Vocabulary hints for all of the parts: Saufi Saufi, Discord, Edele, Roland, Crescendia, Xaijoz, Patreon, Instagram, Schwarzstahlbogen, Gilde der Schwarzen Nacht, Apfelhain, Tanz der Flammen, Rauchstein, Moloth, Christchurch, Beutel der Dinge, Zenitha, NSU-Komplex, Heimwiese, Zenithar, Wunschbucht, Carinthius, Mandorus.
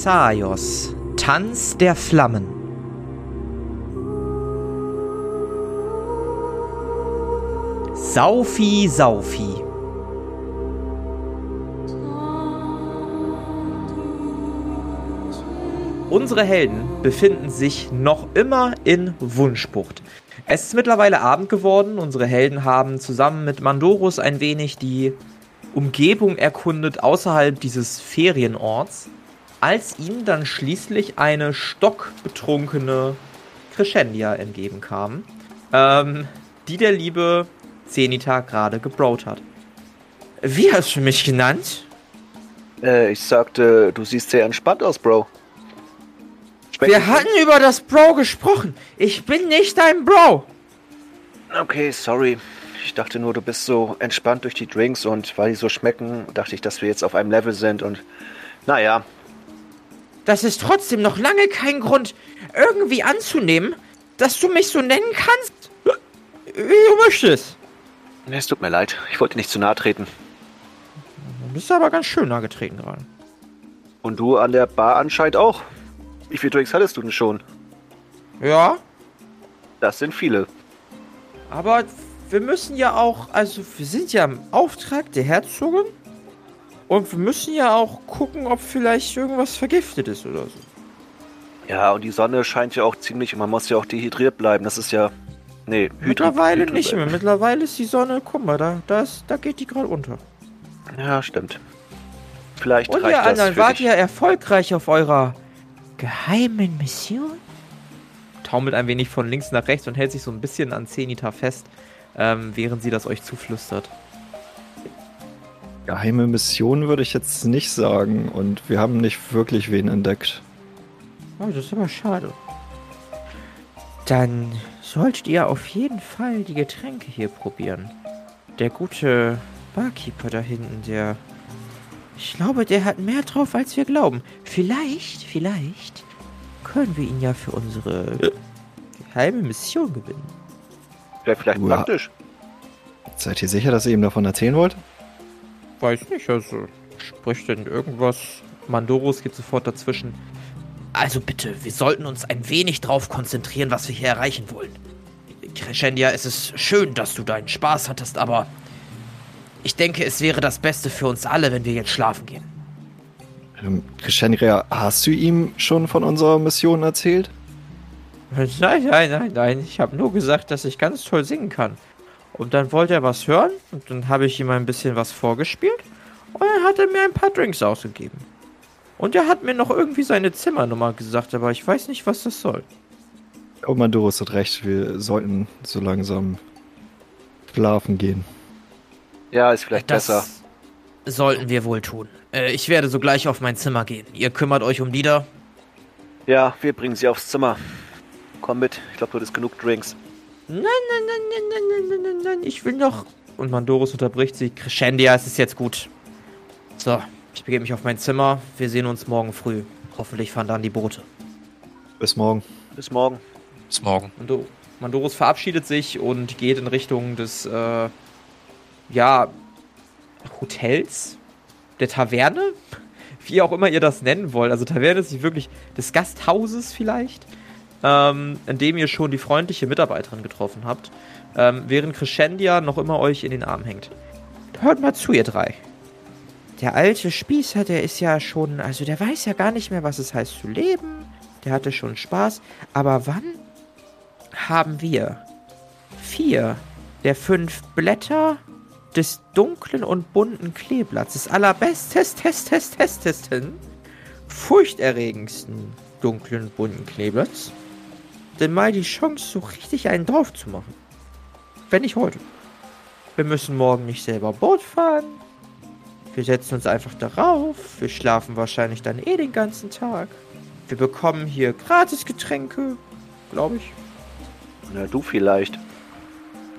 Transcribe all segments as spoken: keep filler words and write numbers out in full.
Xaijoz, Tanz der Flammen. Saufi Saufi. Unsere Helden befinden sich noch immer in Wunschbucht. Es ist mittlerweile Abend geworden. Unsere Helden haben zusammen mit Mandorus ein wenig die Umgebung erkundet außerhalb dieses Ferienorts, als ihnen dann schließlich eine stockbetrunkene Crescendia entgegenkam, ähm, die der liebe Zenitha gerade gebraut hat. Wie hast du mich genannt? Äh, ich sagte, du siehst sehr entspannt aus, Bro. Wir hatten über das Bro gesprochen. Ich bin nicht dein Bro. Okay, sorry. Ich dachte nur, du bist so entspannt durch die Drinks und weil die so schmecken, dachte ich, dass wir jetzt auf einem Level sind und naja. Das ist trotzdem noch lange kein Grund, irgendwie anzunehmen, dass du mich so nennen kannst, wie du möchtest. Es tut mir leid. Ich wollte nicht zu nahe treten. Du bist aber ganz schön nahe getreten gerade. Und du an der Bar anscheinend auch. Wie viele Drinks hattest du denn schon? Ja. Das sind viele. Aber wir müssen ja auch, also wir sind ja im Auftrag der Herzogin und wir müssen ja auch gucken, ob vielleicht irgendwas vergiftet ist oder so. Ja, und die Sonne scheint ja auch ziemlich und man muss ja auch dehydriert bleiben. Das ist ja, nee, hydriert. Mittlerweile hydri- nicht mehr. Mittlerweile ist die Sonne, guck mal, da, da, ist, da geht die gerade unter. Ja, stimmt. Vielleicht und reicht das für dich. Und ihr anderen wart ja erfolgreich auf eurer geheimen Mission? Taumelt ein wenig von links nach rechts und hält sich so ein bisschen an Zenitha fest, ähm, während sie das euch zuflüstert. Geheime Mission würde ich jetzt nicht sagen und wir haben nicht wirklich wen entdeckt. Oh, das ist aber schade. Dann solltet ihr auf jeden Fall die Getränke hier probieren. Der gute Barkeeper da hinten, der... Ich glaube, der hat mehr drauf, als wir glauben. Vielleicht, vielleicht können wir ihn ja für unsere geheime Mission gewinnen. Vielleicht, vielleicht ja. Praktisch. Seid ihr sicher, dass ihr ihm davon erzählen wollt? Weiß nicht, also spricht denn irgendwas? Mandorus geht sofort dazwischen. Also bitte, wir sollten uns ein wenig drauf konzentrieren, was wir hier erreichen wollen. Crescendia, es ist schön, dass du deinen Spaß hattest, aber... Ich denke, es wäre das Beste für uns alle, wenn wir jetzt schlafen gehen. Ähm, Crescendia, hast du ihm schon von unserer Mission erzählt? Nein, nein, nein, nein. Ich habe nur gesagt, dass ich ganz toll singen kann. Und dann wollte er was hören und dann habe ich ihm ein bisschen was vorgespielt und dann hat er mir ein paar Drinks ausgegeben. Und er hat mir noch irgendwie seine Zimmernummer gesagt, aber ich weiß nicht, was das soll. Oh, Mandorus hat recht. Wir sollten so langsam schlafen gehen. Ja, ist vielleicht das besser. Sollten wir wohl tun. Äh, ich werde sogleich auf mein Zimmer gehen. Ihr kümmert euch um Lieder? Ja, wir bringen sie aufs Zimmer. Komm mit, ich glaube, du hattest genug Drinks. Nein, nein, nein, nein, nein, nein, nein, nein, ich will noch... Und Mandorus unterbricht sie. Crescendia, es ist jetzt gut. So, ich begebe mich auf mein Zimmer. Wir sehen uns morgen früh. Hoffentlich fahren dann die Boote. Bis morgen. Bis morgen. Bis morgen. Mandor- Mandorus verabschiedet sich und geht in Richtung des... Äh, ja, Hotels, der Taverne, wie auch immer ihr das nennen wollt. Also Taverne ist nicht wirklich des Gasthauses vielleicht, ähm, in dem ihr schon die freundliche Mitarbeiterin getroffen habt, ähm, während Crescendia noch immer euch in den Arm hängt. Hört mal zu, ihr drei. Der alte Spießer, der ist ja schon, also der weiß ja gar nicht mehr, was es heißt zu leben. Der hatte schon Spaß. Aber wann haben wir vier der fünf Blätter des dunklen und bunten Kleeblatts, des allerbesttestestestestesten, furchterregendsten dunklen und bunten Kleeblatts, denn mal die Chance, so richtig einen drauf zu machen. Wenn nicht heute. Wir müssen morgen nicht selber Boot fahren. Wir setzen uns einfach darauf. Wir schlafen wahrscheinlich dann eh den ganzen Tag. Wir bekommen hier gratis Getränke, glaube ich. Na, du vielleicht.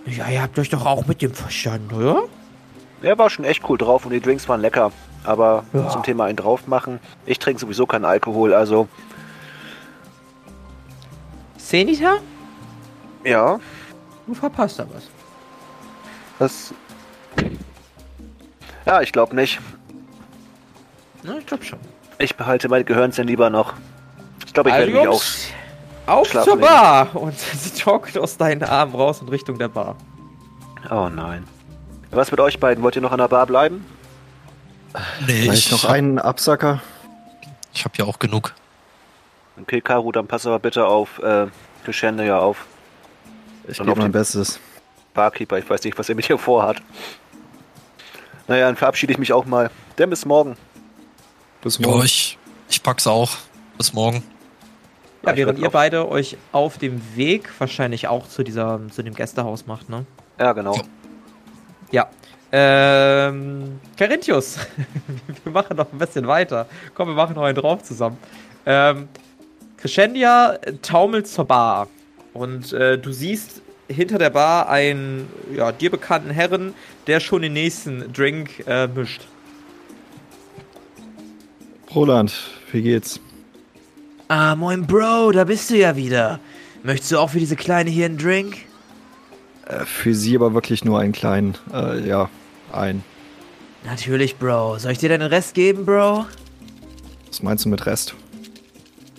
Ja, ihr habt euch doch auch mit dem Verstand, oder? Er war schon echt cool drauf und die Drinks waren lecker. Aber ja. Zum Thema einen drauf machen, ich trinke sowieso keinen Alkohol, also... Zenitha? Ja? Du verpasst da was. Das... Ja, ich glaube nicht. Na, ich glaube schon. Ich behalte mein Gehirnchen lieber noch. Ich glaube, ich also werde Jungs, mich auf. Auf zur Bar! Und sie joggt aus deinen Armen raus in Richtung der Bar. Oh nein. Was mit euch beiden? Wollt ihr noch an der Bar bleiben? Nee, Vielleicht ich noch einen Absacker. Ich habe ja auch genug. Okay, Karu, dann pass aber bitte auf äh, Crescendia ja auf. Ich gebe mein Bestes. Barkeeper, ich weiß nicht, was er mit hier vorhat. Naja, dann verabschiede ich mich auch mal. Denn bis morgen. Bis morgen. Jo, ich, ich pack's auch. Bis morgen. Ja, ja während ihr beide euch auf dem Weg wahrscheinlich auch zu dieser, zu dem Gästehaus macht, ne? Ja, genau. So. Ja. Ähm, Carinthius, wir machen noch ein bisschen weiter. Komm, wir machen noch einen drauf zusammen. Ähm, Crescendia taumelt zur Bar. Und äh, du siehst hinter der Bar einen ja, dir bekannten Herren, der schon den nächsten Drink äh, mischt. Roland, wie geht's? Ah, moin Bro, da bist du ja wieder. Möchtest du auch für diese Kleine hier einen Drink? Für sie aber wirklich nur einen kleinen, äh, ja, einen. Natürlich, Bro. Soll ich dir deinen Rest geben, Bro? Was meinst du mit Rest?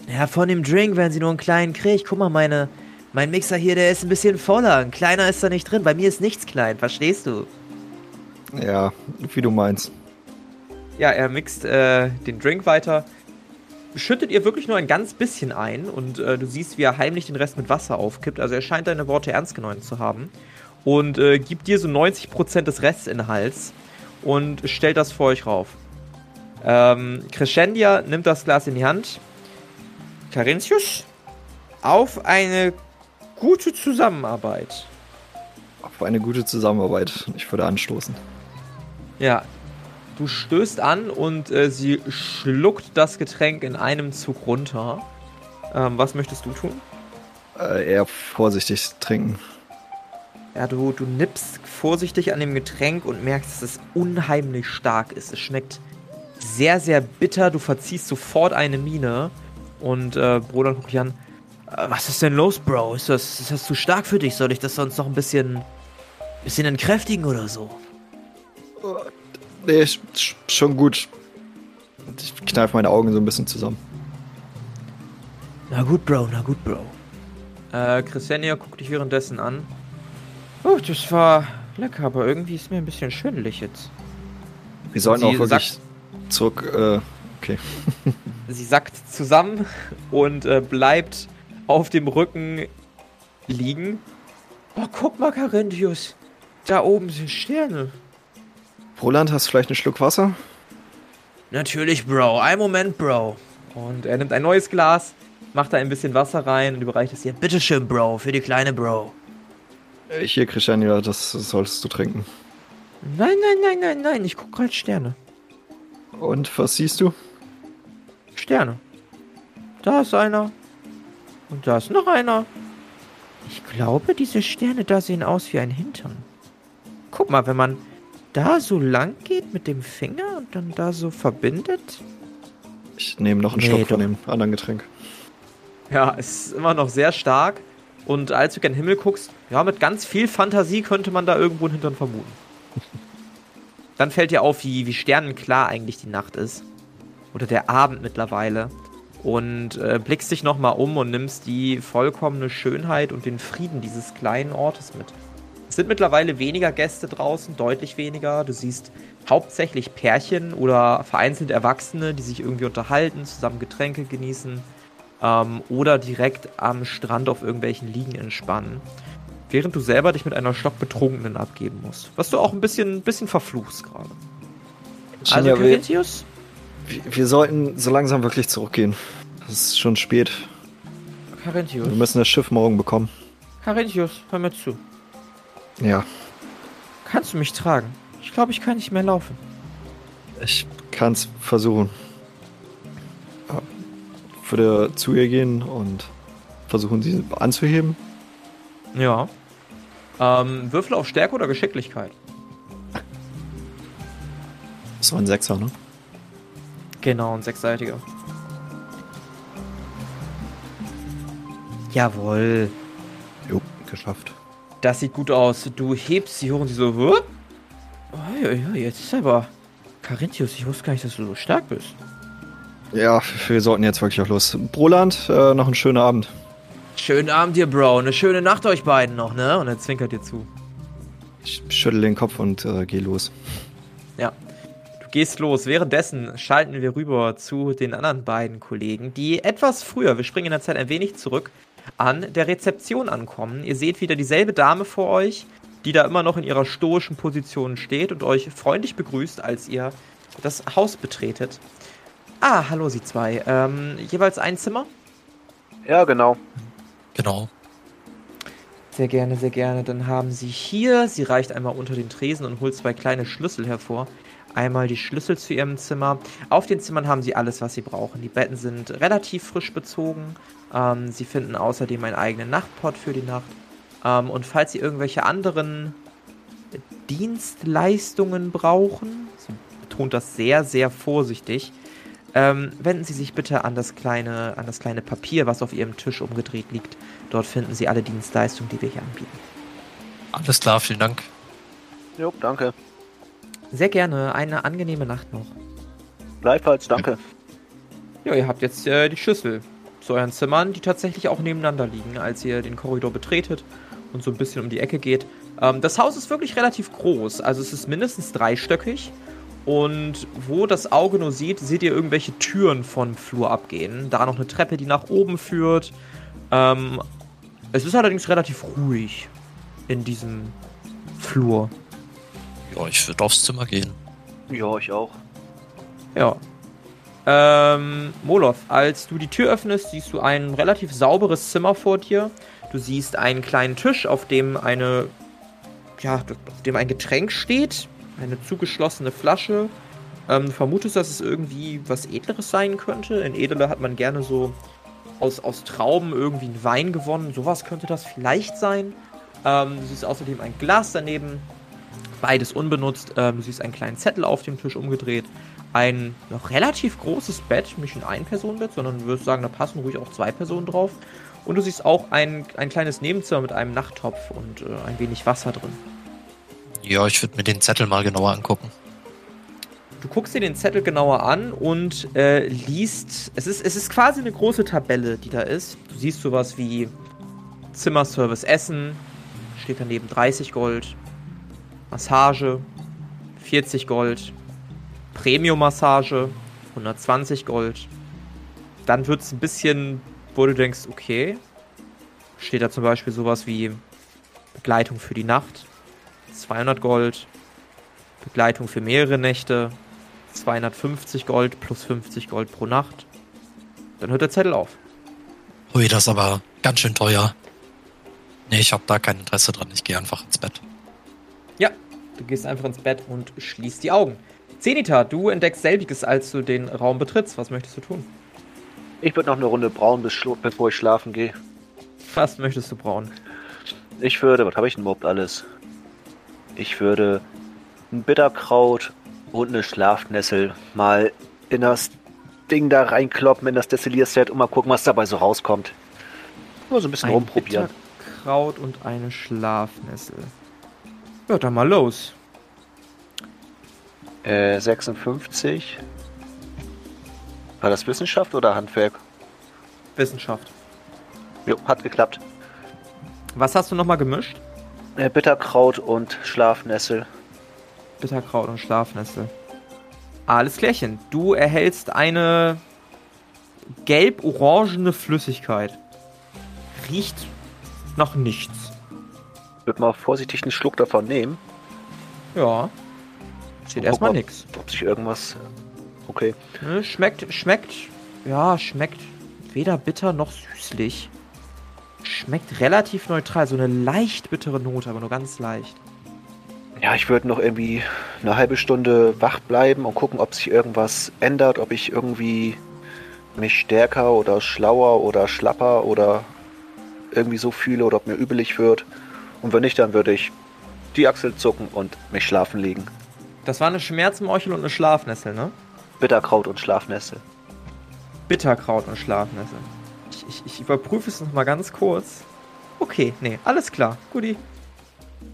Ja, von dem Drink, wenn sie nur einen kleinen kriegt. Guck mal, meine, mein Mixer hier, der ist ein bisschen voller. Ein kleiner ist da nicht drin. Bei mir ist nichts klein, verstehst du? Ja, wie du meinst. Ja, er mixt äh, den Drink weiter. Schüttet ihr wirklich nur ein ganz bisschen ein und äh, du siehst, wie er heimlich den Rest mit Wasser aufkippt. Also er scheint deine Worte ernst genommen zu haben und äh, gibt dir so neunzig Prozent des Restinhalts und stellt das vor euch rauf. Ähm, Crescendia nimmt das Glas in die Hand. Carinthius, auf eine gute Zusammenarbeit. Auf eine gute Zusammenarbeit. Ich würde anstoßen. Ja. Du stößt an und äh, sie schluckt das Getränk in einem Zug runter. Ähm, was möchtest du tun? Äh, eher vorsichtig trinken. Ja, du, du nippst vorsichtig an dem Getränk und merkst, dass es unheimlich stark ist. Es schmeckt sehr, sehr bitter. Du verziehst sofort eine Miene. Und äh, Bruder guckt dich an. Äh, was ist denn los, Bro? Ist das, ist das zu stark für dich? Soll ich das sonst noch ein bisschen, bisschen entkräftigen oder so? Oh. Nee, schon gut. Ich kneife meine Augen so ein bisschen zusammen. Na gut, Bro, na gut, Bro. Äh, Crescendia guckt dich währenddessen an. Oh, das war lecker, aber irgendwie ist mir ein bisschen schwindelig jetzt. Wir sollten auch wirklich zurück, äh, okay. Sie sackt zusammen und äh, bleibt auf dem Rücken liegen. Oh, guck mal, Carinthius. Da oben sind Sterne. Roland, hast du vielleicht einen Schluck Wasser? Natürlich, Bro. Ein Moment, Bro. Und er nimmt ein neues Glas, macht da ein bisschen Wasser rein und überreicht es ihr. Bitteschön, Bro, für die kleine Bro. Hier, Crescendia, das solltest du trinken. Nein, nein, nein, nein, nein. Ich gucke gerade Sterne. Und was siehst du? Sterne. Da ist einer. Und da ist noch einer. Ich glaube, diese Sterne da sehen aus wie ein Hintern. Guck mal, wenn man da so lang geht mit dem Finger und dann da so verbindet? Ich nehme noch einen nee, Schluck von dem anderen Getränk. Ja, es ist immer noch sehr stark. Und als du in den Himmel guckst, ja, mit ganz viel Fantasie könnte man da irgendwo einen Hintern vermuten. Dann fällt dir auf, wie, wie sternenklar eigentlich die Nacht ist. Oder der Abend mittlerweile. Und äh, blickst dich nochmal um und nimmst die vollkommene Schönheit und den Frieden dieses kleinen Ortes mit. Es sind mittlerweile weniger Gäste draußen, deutlich weniger. Du siehst hauptsächlich Pärchen oder vereinzelt Erwachsene, die sich irgendwie unterhalten, zusammen Getränke genießen ähm, oder direkt am Strand auf irgendwelchen Liegen entspannen. Während du selber dich mit einer Stockbetrunkenen abgeben musst. Was du auch ein bisschen, ein bisschen verfluchst gerade. Also, Carinthius? Wir, wir sollten so langsam wirklich zurückgehen. Es ist schon spät. Carinthius. Wir müssen das Schiff morgen bekommen. Carinthius, hör mir zu. Ja. Kannst du mich tragen? Ich glaube, ich kann nicht mehr laufen. Ich kann es versuchen. Ich würde zu ihr gehen und versuchen, sie anzuheben. Ja. Ähm, Würfel auf Stärke oder Geschicklichkeit? Das war ein Sechser, ne? Genau, ein sechsseitiger. Jawohl. Jo, geschafft. Das sieht gut aus. Du hebst sie hoch und sie so, huh? Oh, ja, ja, jetzt ist aber... Carinthius, ich wusste gar nicht, dass du so stark bist. Ja, wir sollten jetzt wirklich auch los. Roland, äh, noch einen schönen Abend. Schönen Abend dir, Bro. Eine schöne Nacht euch beiden noch, ne? Und er zwinkert dir zu. Ich schüttel den Kopf und äh, geh los. Ja. Du gehst los. Währenddessen schalten wir rüber zu den anderen beiden Kollegen, die etwas früher, wir springen in der Zeit ein wenig zurück, an der Rezeption ankommen. Ihr seht wieder dieselbe Dame vor euch, die da immer noch in ihrer stoischen Position steht und euch freundlich begrüßt, als ihr das Haus betretet. Ah, hallo Sie zwei. Ähm, jeweils ein Zimmer? Ja, genau. Genau. Sehr gerne, sehr gerne. Dann haben Sie hier, sie reicht einmal unter den Tresen und holt zwei kleine Schlüssel hervor. Einmal die Schlüssel zu Ihrem Zimmer. Auf den Zimmern haben Sie alles, was Sie brauchen. Die Betten sind relativ frisch bezogen. Ähm, sie finden außerdem einen eigenen Nachtpot für die Nacht. Ähm, und falls Sie irgendwelche anderen Dienstleistungen brauchen, sie betont das sehr, sehr vorsichtig, ähm, wenden Sie sich bitte an das kleine, an das kleine Papier, was auf Ihrem Tisch umgedreht liegt. Dort finden Sie alle Dienstleistungen, die wir hier anbieten. Alles klar, vielen Dank. Jo, danke. Sehr gerne, eine angenehme Nacht noch. Gleichfalls, danke. Ja, ihr habt jetzt äh, die Schlüssel zu euren Zimmern, die tatsächlich auch nebeneinander liegen, als ihr den Korridor betretet und so ein bisschen um die Ecke geht. Ähm, das Haus ist wirklich relativ groß, also es ist mindestens dreistöckig. Und wo das Auge nur sieht, seht ihr irgendwelche Türen vom Flur abgehen. Da noch eine Treppe, die nach oben führt. Ähm, es ist allerdings relativ ruhig in diesem Flur. Ja, ich würde aufs Zimmer gehen. Ja, ich auch. Ja. Ähm, Moloth, als du die Tür öffnest, siehst du ein relativ sauberes Zimmer vor dir. Du siehst einen kleinen Tisch, auf dem eine, ja, auf dem ein Getränk steht. Eine zugeschlossene Flasche. Ähm, du vermutest, dass es irgendwie was Edleres sein könnte. In Edele hat man gerne so aus, aus Trauben irgendwie einen Wein gewonnen. Sowas könnte das vielleicht sein. Ähm, du siehst außerdem ein Glas daneben. Beides unbenutzt. Ähm, du siehst einen kleinen Zettel auf dem Tisch umgedreht. Ein noch relativ großes Bett. Nicht ein Ein-Personen-Bett, sondern du würdest sagen, da passen ruhig auch zwei Personen drauf. Und du siehst auch ein, ein kleines Nebenzimmer mit einem Nachttopf und äh, ein wenig Wasser drin. Ja, ich würde mir den Zettel mal genauer angucken. Du guckst dir den Zettel genauer an und äh, liest. Es ist, es ist quasi eine große Tabelle, die da ist. Du siehst sowas wie Zimmerservice Essen. Steht daneben dreißig Gold. Massage, vierzig Gold, Premium-Massage, hundertzwanzig Gold. Dann wird es ein bisschen, wo du denkst, okay, steht da zum Beispiel sowas wie Begleitung für die Nacht, zweihundert Gold, Begleitung für mehrere Nächte, zweihundertfünfzig Gold plus fünfzig Gold pro Nacht. Dann hört der Zettel auf. Hui, das ist aber ganz schön teuer. Nee, ich habe da kein Interesse dran, ich gehe einfach ins Bett. Ja, du gehst einfach ins Bett und schließt die Augen. Zenitha, du entdeckst selbiges, als du den Raum betrittst. Was möchtest du tun? Ich würde noch eine Runde brauen, bis schlo- bevor ich schlafen gehe. Was möchtest du brauen? Ich würde, was habe ich denn überhaupt alles? Ich würde ein Bitterkraut und eine Schlafnessel mal in das Ding da reinkloppen, in das Destillierset und mal gucken, was dabei so rauskommt. Nur so ein bisschen ein rumprobieren. Bitterkraut und eine Schlafnessel. Ja, dann mal los. Äh, sechsundfünfzig. War das Wissenschaft oder Handwerk? Wissenschaft. Jo, hat geklappt. Was hast du nochmal gemischt? Äh, Bitterkraut und Schlafnessel. Bitterkraut und Schlafnessel. Alles klärchen. Du erhältst eine gelb-orangene Flüssigkeit. Riecht nach nichts. Ich würde mal vorsichtig einen Schluck davon nehmen. Ja. Steht erstmal nichts. Ob sich irgendwas. Okay. Schmeckt, schmeckt. Ja, schmeckt weder bitter noch süßlich. Schmeckt relativ neutral. So eine leicht bittere Note, aber nur ganz leicht. Ja, ich würde noch irgendwie eine halbe Stunde wach bleiben und gucken, ob sich irgendwas ändert. Ob ich irgendwie mich stärker oder schlauer oder schlapper oder irgendwie so fühle oder ob mir übelig wird. Und wenn nicht, dann würde ich die Achsel zucken und mich schlafen legen. Das war eine Schmerzmorchel und eine Schlafnessel, ne? Bitterkraut und Schlafnessel. Bitterkraut und Schlafnessel. Ich, ich, ich überprüfe es nochmal ganz kurz. Okay, nee, alles klar. Guti.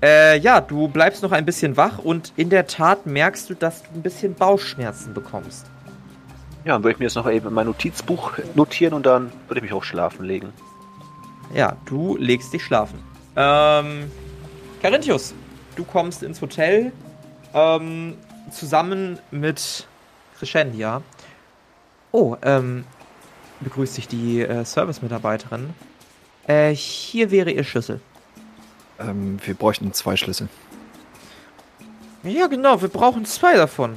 Äh, ja, du bleibst noch ein bisschen wach und in der Tat merkst du, dass du ein bisschen Bauchschmerzen bekommst. Ja, dann würde ich mir jetzt noch eben mein Notizbuch notieren und dann würde ich mich auch schlafen legen. Ja, du legst dich schlafen. Ähm, Carinthius, du kommst ins Hotel ähm, zusammen mit Crescendia. Oh, ähm, begrüßt dich die äh, Service-Mitarbeiterin. Äh, hier wäre ihr Schlüssel. Ähm, wir bräuchten zwei Schlüssel. Ja, genau, wir brauchen zwei davon.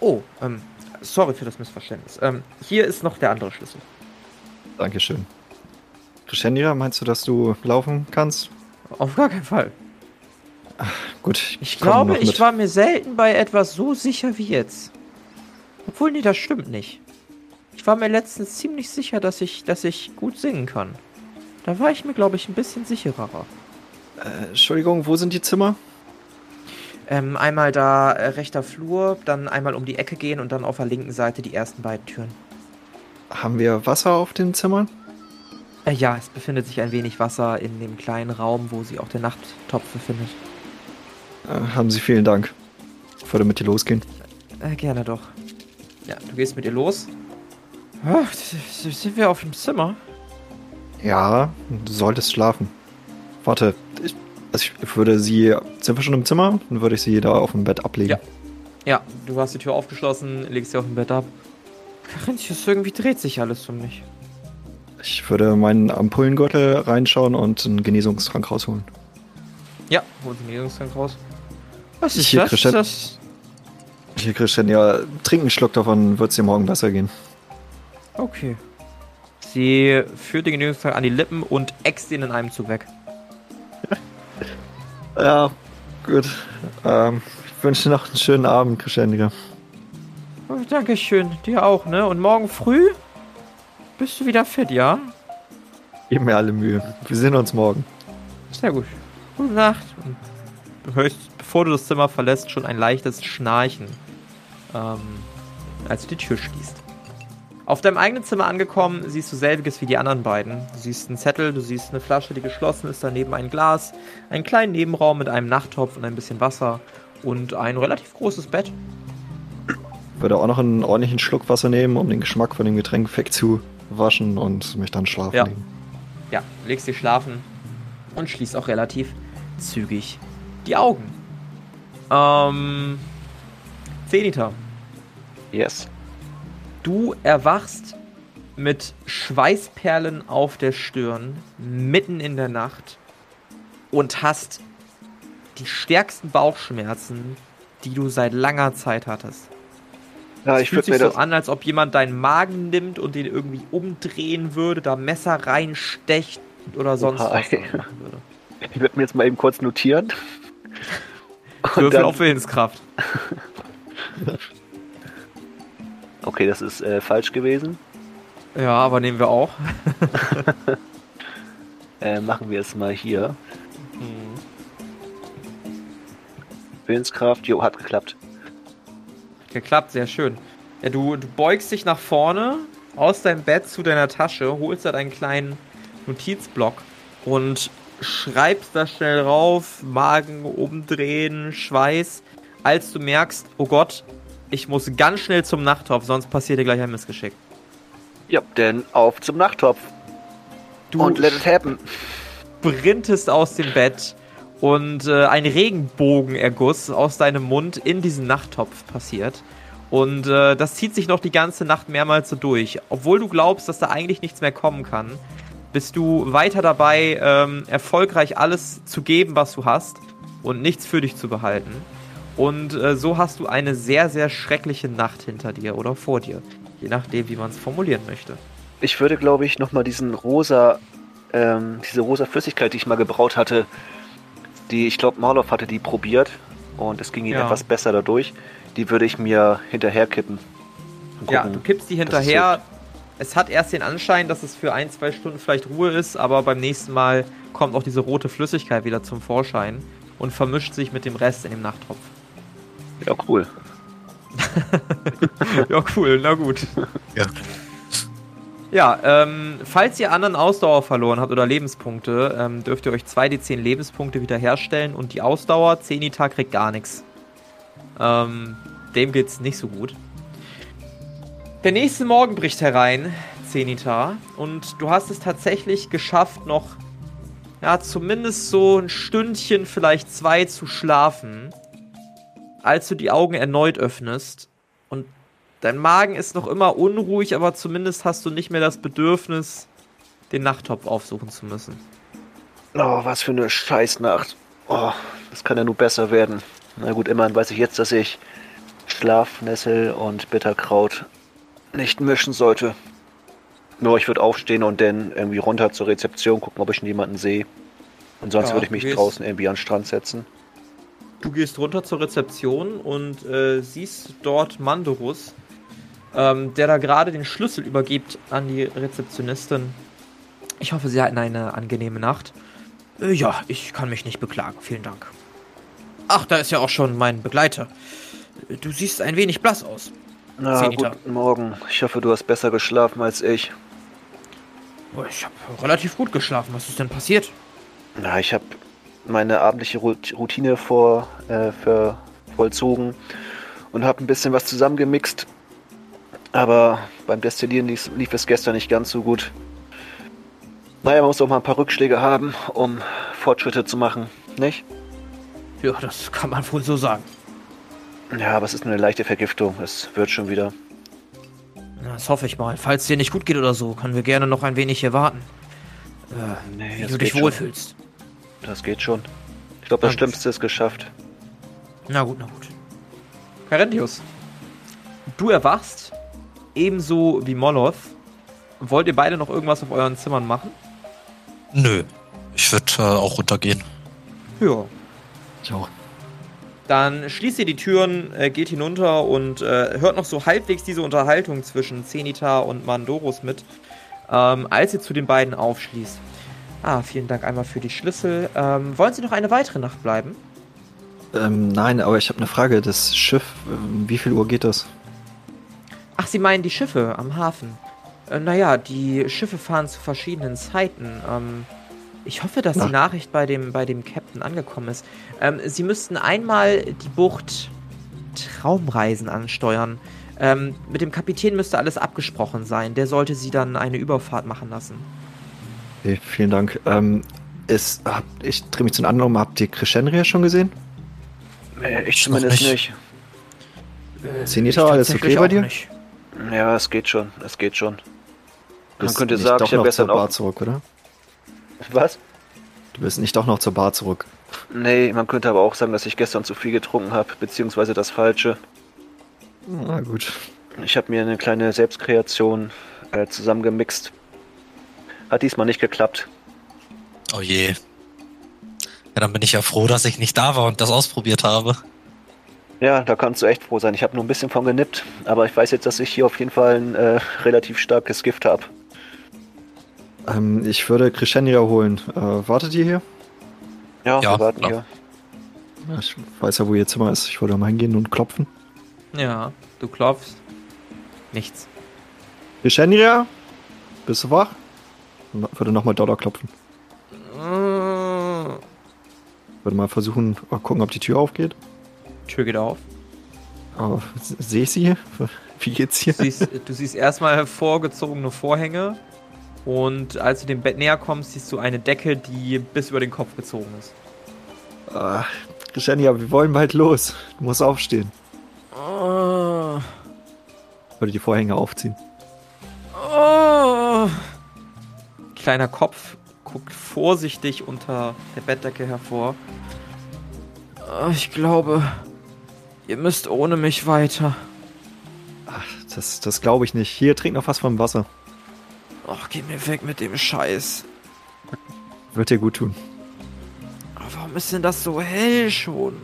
Oh, ähm, sorry für das Missverständnis. Ähm, hier ist noch der andere Schlüssel. Dankeschön. Crescendia, meinst du, dass du laufen kannst? Auf gar keinen Fall. Ach, gut, ich, ich glaube, ich war mir selten bei etwas so sicher wie jetzt. Obwohl, nee, das stimmt nicht. Ich war mir letztens ziemlich sicher, dass ich, dass ich gut singen kann. Da war ich mir, glaube ich, ein bisschen sicherer. Äh, Entschuldigung, wo sind die Zimmer? Ähm, einmal da äh, rechter Flur, dann einmal um die Ecke gehen und dann auf der linken Seite die ersten beiden Türen. Haben wir Wasser auf den Zimmern? Äh, ja, es befindet sich ein wenig Wasser in dem kleinen Raum, wo sich auch der Nachttopf befindet. Äh, haben Sie vielen Dank. Ich würde mit dir losgehen. Äh, gerne doch. Ja, du gehst mit ihr los. Oh, sind wir auf dem Zimmer? Ja, du solltest schlafen. Warte, ich... Also ich würde sie, sind wir schon im Zimmer? Dann würde ich sie da auf dem Bett ablegen. Ja, ja, du hast die Tür aufgeschlossen, legst sie auf dem Bett ab. Carinthius, irgendwie dreht sich alles um mich. Ich würde meinen Ampullengürtel reinschauen und einen Genesungstrank rausholen. Ja, holt einen Genesungstrank raus. Was ist hier das? Christian, das? Hier, Christian, ja, trink einen Schluck davon, wird es dir morgen besser gehen. Okay. Sie führt den Genesungstrank an die Lippen und äxt ihn in einem Zug weg. Ja, gut. Ähm, ich wünsche noch einen schönen Abend, Crescendia. Oh, Dankeschön, dir auch, ne? Und morgen früh bist du wieder fit, ja? Geben wir alle Mühe. Wir sehen uns morgen. Sehr gut. Gute Nacht. Du hörst, bevor du das Zimmer verlässt, schon ein leichtes Schnarchen, ähm, als du die Tür schließt. Auf deinem eigenen Zimmer angekommen, siehst du selbiges wie die anderen beiden. Du siehst einen Zettel, du siehst eine Flasche, die geschlossen ist, daneben ein Glas, einen kleinen Nebenraum mit einem Nachttopf und ein bisschen Wasser und ein relativ großes Bett. Ich würde auch noch einen ordentlichen Schluck Wasser nehmen, um den Geschmack von dem Getränk wegzuwaschen und mich dann schlafen ja. legen. Ja, legst dich schlafen und schließt auch relativ zügig die Augen. Ähm, Zenitha. Yes. Du erwachst mit Schweißperlen auf der Stirn, mitten in der Nacht und hast die stärksten Bauchschmerzen, die du seit langer Zeit hattest. Ja, es fühlt sich so an, als ob jemand deinen Magen nimmt und den irgendwie umdrehen würde, da Messer reinstecht oder sonst Oha, was. Okay. Machen würde. Ich würde mir jetzt mal eben kurz notieren. Würfel auf Willenskraft. Okay, das ist äh, falsch gewesen. Ja, aber nehmen wir auch. äh, machen wir es mal hier. Mhm. Willenskraft, jo, hat geklappt. Geklappt, sehr schön. Ja, du, du beugst dich nach vorne aus deinem Bett zu deiner Tasche, holst da deinen kleinen Notizblock und schreibst da schnell rauf, Magen umdrehen, Schweiß, als du merkst, oh Gott, ich muss ganz schnell zum Nachttopf, sonst passiert dir gleich ein Missgeschick. Ja, denn auf zum Nachttopf. Du und let it happen. Sprintest aus dem Bett und äh, ein Regenbogenerguss aus deinem Mund in diesen Nachttopf passiert. Und äh, das zieht sich noch die ganze Nacht mehrmals so durch. Obwohl du glaubst, dass da eigentlich nichts mehr kommen kann, bist du weiter dabei, ähm, erfolgreich alles zu geben, was du hast und nichts für dich zu behalten. Und äh, so hast du eine sehr, sehr schreckliche Nacht hinter dir oder vor dir. Je nachdem, wie man es formulieren möchte. Ich würde, glaube ich, nochmal diesen rosa, ähm, diese rosa Flüssigkeit, die ich mal gebraut hatte, die, ich glaube, Moloth hatte die probiert und es ging ihm ja. etwas besser dadurch, die würde ich mir hinterher kippen. Gucken, ja, du kippst die hinterher. Es hat erst den Anschein, dass es für ein, zwei Stunden vielleicht Ruhe ist, aber beim nächsten Mal kommt auch diese rote Flüssigkeit wieder zum Vorschein und vermischt sich mit dem Rest in dem Nachttopf. Ja, cool. ja, cool, na gut. Ja, ja ähm, falls ihr anderen Ausdauer verloren habt oder Lebenspunkte, ähm, dürft ihr euch zwei d zehn Lebenspunkte wiederherstellen und die Ausdauer, Zenitha kriegt gar nichts. Ähm, dem geht's nicht so gut. Der nächste Morgen bricht herein, Zenithar, und du hast es tatsächlich geschafft, noch ja, zumindest so ein Stündchen, vielleicht zwei, zu schlafen, als du die Augen erneut öffnest. Und dein Magen ist noch immer unruhig, aber zumindest hast du nicht mehr das Bedürfnis, den Nachttopf aufsuchen zu müssen. Oh, was für eine Scheißnacht. Oh, das kann ja nur besser werden. Na gut, immerhin weiß ich jetzt, dass ich Schlafnessel und Bitterkraut nicht mischen sollte. Nur ich würde aufstehen und dann irgendwie runter zur Rezeption gucken, ob ich schon jemanden sehe. Und sonst ja, würde ich mich draußen irgendwie an den Strand setzen. Du gehst runter zur Rezeption und äh, siehst dort Mandorus, ähm, der da gerade den Schlüssel übergibt an die Rezeptionistin. Ich hoffe, Sie hatten eine angenehme Nacht. Äh, ja, ich kann mich nicht beklagen. Vielen Dank. Ach, da ist ja auch schon mein Begleiter. Du siehst ein wenig blass aus. Na, Zenitha. Guten Morgen. Ich hoffe, du hast besser geschlafen als ich. Oh, ich habe relativ gut geschlafen. Was ist denn passiert? Na, ich habe meine abendliche Routine vor, äh, für vollzogen und habe ein bisschen was zusammengemixt. Aber beim Destillieren lief, lief es gestern nicht ganz so gut. Naja, man muss auch mal ein paar Rückschläge haben, um Fortschritte zu machen, nicht? Ja, das kann man wohl so sagen. Ja, aber es ist nur eine leichte Vergiftung. Es wird schon wieder. Na, das hoffe ich mal. Falls dir nicht gut geht oder so, können wir gerne noch ein wenig hier warten. Äh, nee, wie du dich wohlfühlst. Das geht schon. Ich glaube, das Schlimmste ist geschafft. Na gut, na gut. Carinthius, du erwachst, ebenso wie Moloth. Wollt ihr beide noch irgendwas auf euren Zimmern machen? Nö. Ich würde äh, auch runtergehen. Ja. Ich auch. Dann schließt ihr die Türen, äh, geht hinunter und äh, hört noch so halbwegs diese Unterhaltung zwischen Zenitha und Mandorus mit, ähm, als ihr zu den beiden aufschließt. Ah, vielen Dank einmal für die Schlüssel. Ähm, wollen Sie noch eine weitere Nacht bleiben? Ähm, nein, aber ich habe eine Frage. Das Schiff, ähm, wie viel Uhr geht das? Ach, Sie meinen die Schiffe am Hafen. Äh, naja, die Schiffe fahren zu verschiedenen Zeiten. Ähm, ich hoffe, dass Na. die Nachricht bei dem, bei dem Captain angekommen ist. Ähm, Sie müssten einmal die Bucht Traumreisen ansteuern. Ähm, mit dem Kapitän müsste alles abgesprochen sein. Der sollte Sie dann eine Überfahrt machen lassen. Okay, vielen Dank. Ähm, ist, hab, ich drehe mich zu den anderen. Habt ihr Crescendia schon gesehen? Nee, ich zumindest nicht. Zenitha, alles okay bei dir? Nicht. Ja, es geht schon. Es geht schon. Man könnte sagen, ich habe gestern auch... Du bist nicht doch noch zur Bar zurück, oder? Was? Du bist nicht doch noch zur Bar zurück. Nee, man könnte aber auch sagen, dass ich gestern zu viel getrunken habe, beziehungsweise das Falsche. Na gut. Ich habe mir eine kleine Selbstkreation äh, zusammengemixt. Hat diesmal nicht geklappt. Oh je. Ja, dann bin ich ja froh, dass ich nicht da war und das ausprobiert habe. Ja, da kannst du echt froh sein. Ich habe nur ein bisschen von genippt. Aber ich weiß jetzt, dass ich hier auf jeden Fall ein äh, relativ starkes Gift habe. Ähm, ich würde Crescendia holen. Äh, wartet ihr hier? Ja, ja wir warten klar. hier. Ja, ich weiß ja, wo ihr Zimmer ist. Ich würde mal hingehen und klopfen. Ja, du klopfst. Nichts. Crescendia? Bist du wach? Würde nochmal Dada klopfen. Würde mal versuchen, gucken, ob die Tür aufgeht. Tür geht auf. Oh, sehe ich sie? Wie geht's hier? Du siehst, du siehst erstmal hervorgezogene Vorhänge. Und als du dem Bett näher kommst, siehst du eine Decke, die bis über den Kopf gezogen ist. Ah, Crescendia, wir wollen bald los. Du musst aufstehen. Oh. Würde die Vorhänge aufziehen. Oh. Kleiner Kopf guckt vorsichtig unter der Bettdecke hervor. Ich glaube, ihr müsst ohne mich weiter. Ach, das, das glaube ich nicht. Hier, trink noch was vom Wasser. Ach, geh mir weg mit dem Scheiß. Wird dir gut tun. Aber warum ist denn das so hell schon?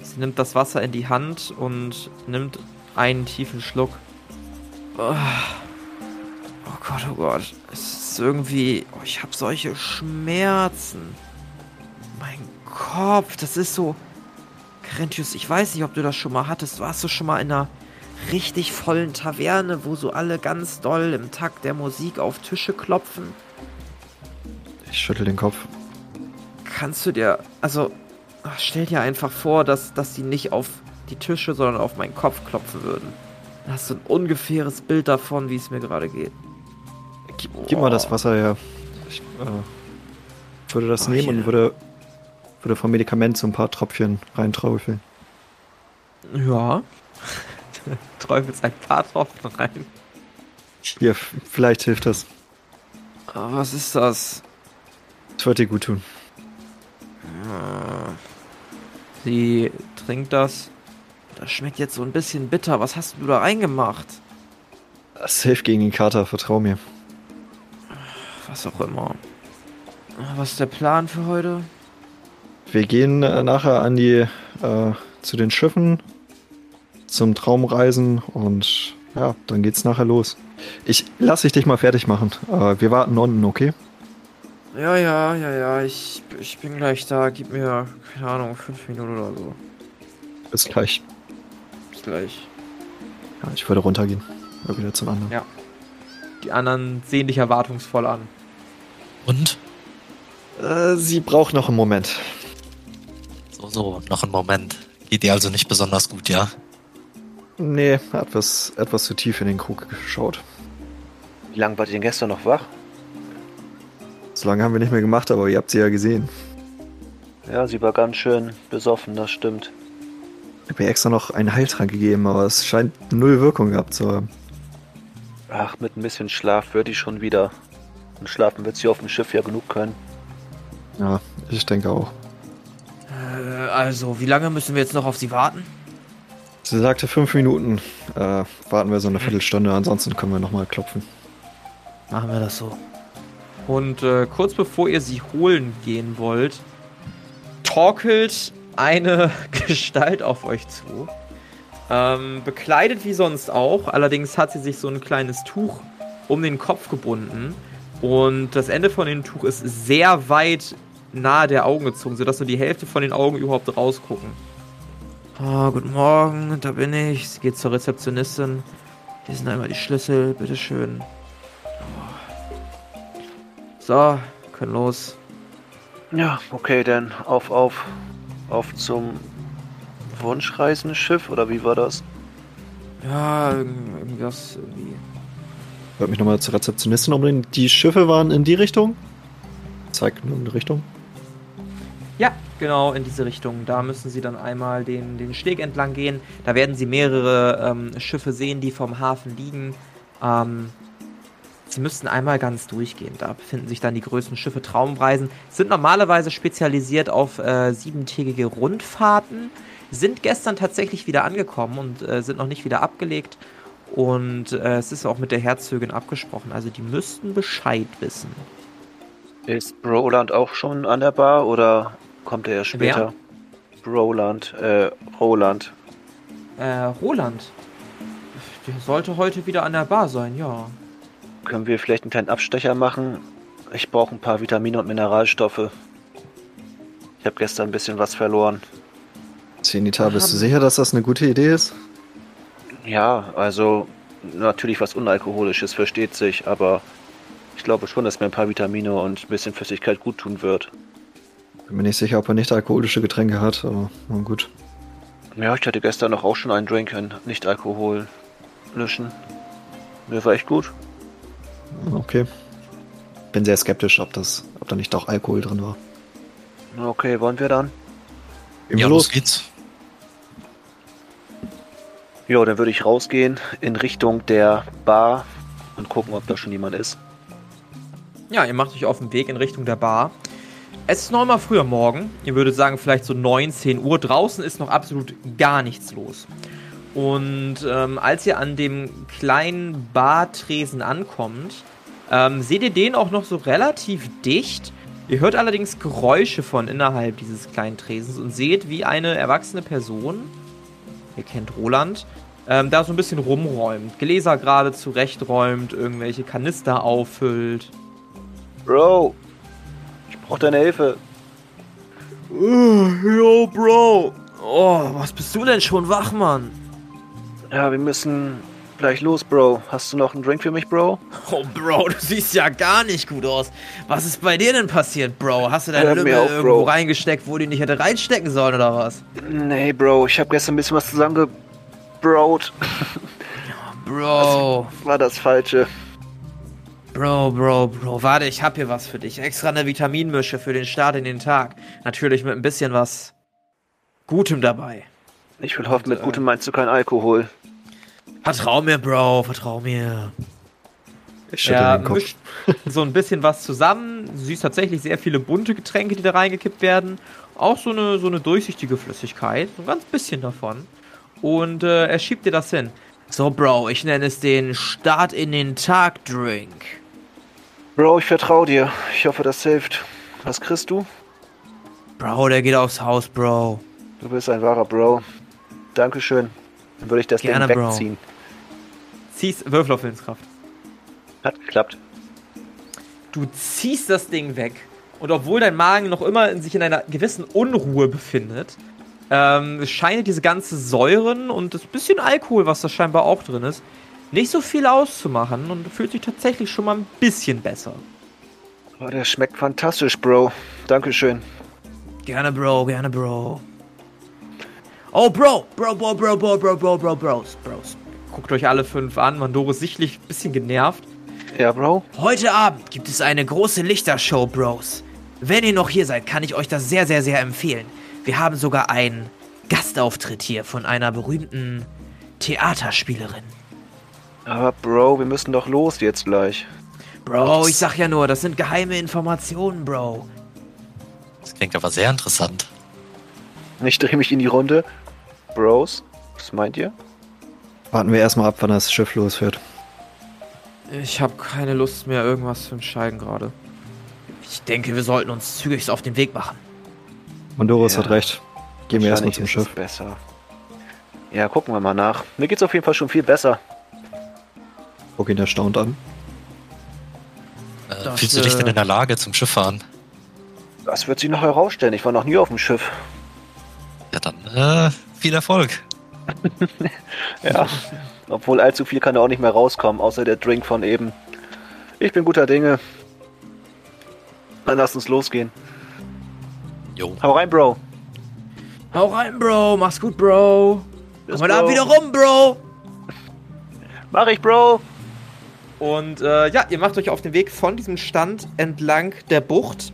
Sie nimmt das Wasser in die Hand und nimmt einen tiefen Schluck. Ach. Oh Gott, oh Gott. Es ist irgendwie... Oh, ich habe solche Schmerzen. Mein Kopf, das ist so... Carinthius, ich weiß nicht, ob du das schon mal hattest. Warst du schon mal in einer richtig vollen Taverne, wo so alle ganz doll im Takt der Musik auf Tische klopfen? Ich schüttel den Kopf. Kannst du dir... Also, stell dir einfach vor, dass, dass die nicht auf die Tische, sondern auf meinen Kopf klopfen würden. Dann hast du ein ungefähres Bild davon, wie es mir gerade geht. Gib, gib mal das Wasser her. Ich äh, würde das oh, nehmen yeah. und würde, würde vom Medikament so ein paar Tröpfchen reinträufeln. Ja. Träufelst ein paar Tropfen rein. Ja, vielleicht hilft das. Aber was ist das? Das wird dir gut tun. Ja. Sie trinkt das. Das schmeckt jetzt so ein bisschen bitter. Was hast du da reingemacht? Das hilft gegen den Kater, vertrau mir. Was auch immer. Was ist der Plan für heute? Wir gehen äh, nachher an die äh, zu den Schiffen, zum Traumreisen und ja, dann geht's nachher los. Ich lass ich dich mal fertig machen. Äh, wir warten unten, okay? Ja, ja, ja, ja. Ich, ich bin gleich da. Gib mir, keine Ahnung, fünf Minuten oder so. Bis gleich. Bis gleich. Ja, ich würde runtergehen. Mal wieder zum anderen. Ja. Die anderen sehen dich erwartungsvoll an. Und? Äh, sie braucht noch einen Moment. So, so, noch einen Moment. Geht ihr also nicht besonders gut, ja? Nee, etwas, etwas zu tief in den Krug geschaut. Wie lange wart ihr denn gestern noch wach? So lange haben wir nicht mehr gemacht, aber ihr habt sie ja gesehen. Ja, sie war ganz schön besoffen, das stimmt. Ich habe ihr extra noch einen Heiltrank gegeben, aber es scheint null Wirkung gehabt zu haben. Ach, mit ein bisschen Schlaf wird die schon wieder. Und schlafen wird sie auf dem Schiff ja genug können. Ja, ich denke auch. Äh, also, wie lange müssen wir jetzt noch auf sie warten? Sie sagte fünf Minuten. Äh, warten wir so eine Viertelstunde, ansonsten können wir nochmal klopfen. Machen wir das so. Und äh, kurz bevor ihr sie holen gehen wollt, torkelt eine Gestalt auf euch zu. Ähm, bekleidet wie sonst auch, allerdings hat sie sich so ein kleines Tuch um den Kopf gebunden und das Ende von dem Tuch ist sehr weit nahe der Augen gezogen, sodass nur die Hälfte von den Augen überhaupt rausgucken. Oh, guten Morgen, da bin ich. Sie geht zur Rezeptionistin. Hier sind einmal die Schlüssel, bitteschön. Oh. So, können los. Ja, okay, dann auf, auf, auf zum Wunschreisenschiff, oder wie war das? Ja, irgendwas irgendwie. Ich hört mich nochmal zur Rezeptionistin umbringen. Die Schiffe waren in die Richtung? Zeig nur eine Richtung. Ja, genau, in diese Richtung. Da müssen sie dann einmal den, den Steg entlang gehen. Da werden sie mehrere ähm, Schiffe sehen, die vom Hafen liegen. Ähm, sie müssten einmal ganz durchgehen. Da befinden sich dann die größten Schiffe Traumreisen. Sind normalerweise spezialisiert auf äh, siebentägige Rundfahrten. Sind gestern tatsächlich wieder angekommen und äh, sind noch nicht wieder abgelegt. Und äh, es ist auch mit der Herzogin abgesprochen. Also die müssten Bescheid wissen. Ist Roland auch schon an der Bar oder kommt er erst später? Wer? Roland, äh, Roland. Äh, Roland? Der sollte heute wieder an der Bar sein, ja. Können wir vielleicht einen kleinen Abstecher machen? Ich brauche ein paar Vitamine und Mineralstoffe. Ich habe gestern ein bisschen was verloren. Zenithar, bist du sicher, dass das eine gute Idee ist? Ja, also natürlich was Unalkoholisches, versteht sich, aber ich glaube schon, dass mir ein paar Vitamine und ein bisschen Flüssigkeit gut tun wird. Bin mir nicht sicher, ob er nicht alkoholische Getränke hat, aber na gut. Ja, ich hatte gestern noch auch schon einen Drink in Nicht-Alkohol-Lischen. Mir war echt gut. Okay. Bin sehr skeptisch, ob, das, ob da nicht auch Alkohol drin war. Okay, wollen wir dann? Immer ja, los. los geht's. Ja, dann würde ich rausgehen in Richtung der Bar und gucken, ob da schon jemand ist. Ja, ihr macht euch auf den Weg in Richtung der Bar. Es ist noch mal früher morgen. Ihr würdet sagen, vielleicht so neun, zehn Uhr. Draußen ist noch absolut gar nichts los. Und ähm, als ihr an dem kleinen Bartresen ankommt, ähm, seht ihr den auch noch so relativ dicht. Ihr hört allerdings Geräusche von innerhalb dieses kleinen Tresens und seht, wie eine erwachsene Person, ihr kennt Roland, ähm, da so ein bisschen rumräumt, Gläser gerade zurechträumt, irgendwelche Kanister auffüllt. Bro, ich brauch deine Hilfe. Uh, yo, Bro. Oh, was bist du denn schon wach, Mann? Ja, wir müssen gleich los, Bro. Hast du noch einen Drink für mich, Bro? Oh, Bro, du siehst ja gar nicht gut aus. Was ist bei dir denn passiert, Bro? Hast du deine Lümmel irgendwo Bro. reingesteckt, wo die nicht hätte reinstecken sollen, oder was? Nee, Bro, ich hab gestern ein bisschen was zusammengebraut. Bro. Das war das Falsche. Bro, Bro, Bro, warte, ich hab hier was für dich. Extra eine Vitaminmische für den Start in den Tag. Natürlich mit ein bisschen was Gutem dabei. Ich will hoffen, mit Gutem meinst du keinen Alkohol. Vertrau mir, Bro, vertrau mir. Ich schüttel ja, den Kopf. Mischt so ein bisschen was zusammen. Du siehst tatsächlich sehr viele bunte Getränke, die da reingekippt werden. Auch so eine, so eine durchsichtige Flüssigkeit. So ein ganz bisschen davon. Und äh, er schiebt dir das hin. So, Bro, ich nenne es den Start in den Tag Drink. Bro, ich vertraue dir. Ich hoffe, das hilft. Was kriegst du? Bro, der geht aufs Haus, Bro. Du bist ein wahrer Bro. Dankeschön. Dann würde ich das Gerne, Ding wegziehen. Bro. Ziehst Würfel auf Willenskraft. Hat geklappt. Du ziehst das Ding weg. Und obwohl dein Magen noch immer in sich in einer gewissen Unruhe befindet, ähm, scheint diese ganze Säuren und das bisschen Alkohol, was da scheinbar auch drin ist, nicht so viel auszumachen. Und fühlt sich tatsächlich schon mal ein bisschen besser. Oh, der schmeckt fantastisch, Bro. Dankeschön. Gerne, Bro, gerne, Bro. Oh, Bro, Bro, Bro, Bro, Bro, Bro, Bro, Bro, Bros, Bros. Guckt euch alle fünf an. Mandorus sichtlich ein bisschen genervt. Ja, Bro. Heute Abend gibt es eine große Lichtershow, Bros. Wenn ihr noch hier seid, kann ich euch das sehr, sehr, sehr empfehlen. Wir haben sogar einen Gastauftritt hier von einer berühmten Theaterspielerin. Aber, Bro, wir müssen doch los jetzt gleich. Bro, ich sag ja nur, das sind geheime Informationen, Bro. Das klingt aber sehr interessant. Ich drehe mich in die Runde. Bros, was meint ihr? Warten wir erstmal ab, wann das Schiff losfährt. Ich habe keine Lust mehr, irgendwas zu entscheiden gerade. Ich denke, wir sollten uns zügigst auf den Weg machen. Mandorus ja, hat recht. Gehen wir erstmal zum ist Schiff. Es besser. Ja, gucken wir mal nach. Mir geht's auf jeden Fall schon viel besser. Guck ihn erstaunt an. Äh, das, fühlst du dich denn in der Lage zum Schiff fahren? Das wird sich noch herausstellen. Ich war noch nie auf dem Schiff. Ja, dann äh, viel Erfolg. Ja, obwohl allzu viel kann da auch nicht mehr rauskommen, außer der Drink von eben. Ich bin guter Dinge. Dann lass uns losgehen. Jo. Hau rein, Bro. Hau rein, Bro. Mach's gut, Bro. Komm mal da wieder rum, Bro. Mach ich, Bro. Und äh, ja, ihr macht euch auf den Weg von diesem Stand entlang der Bucht.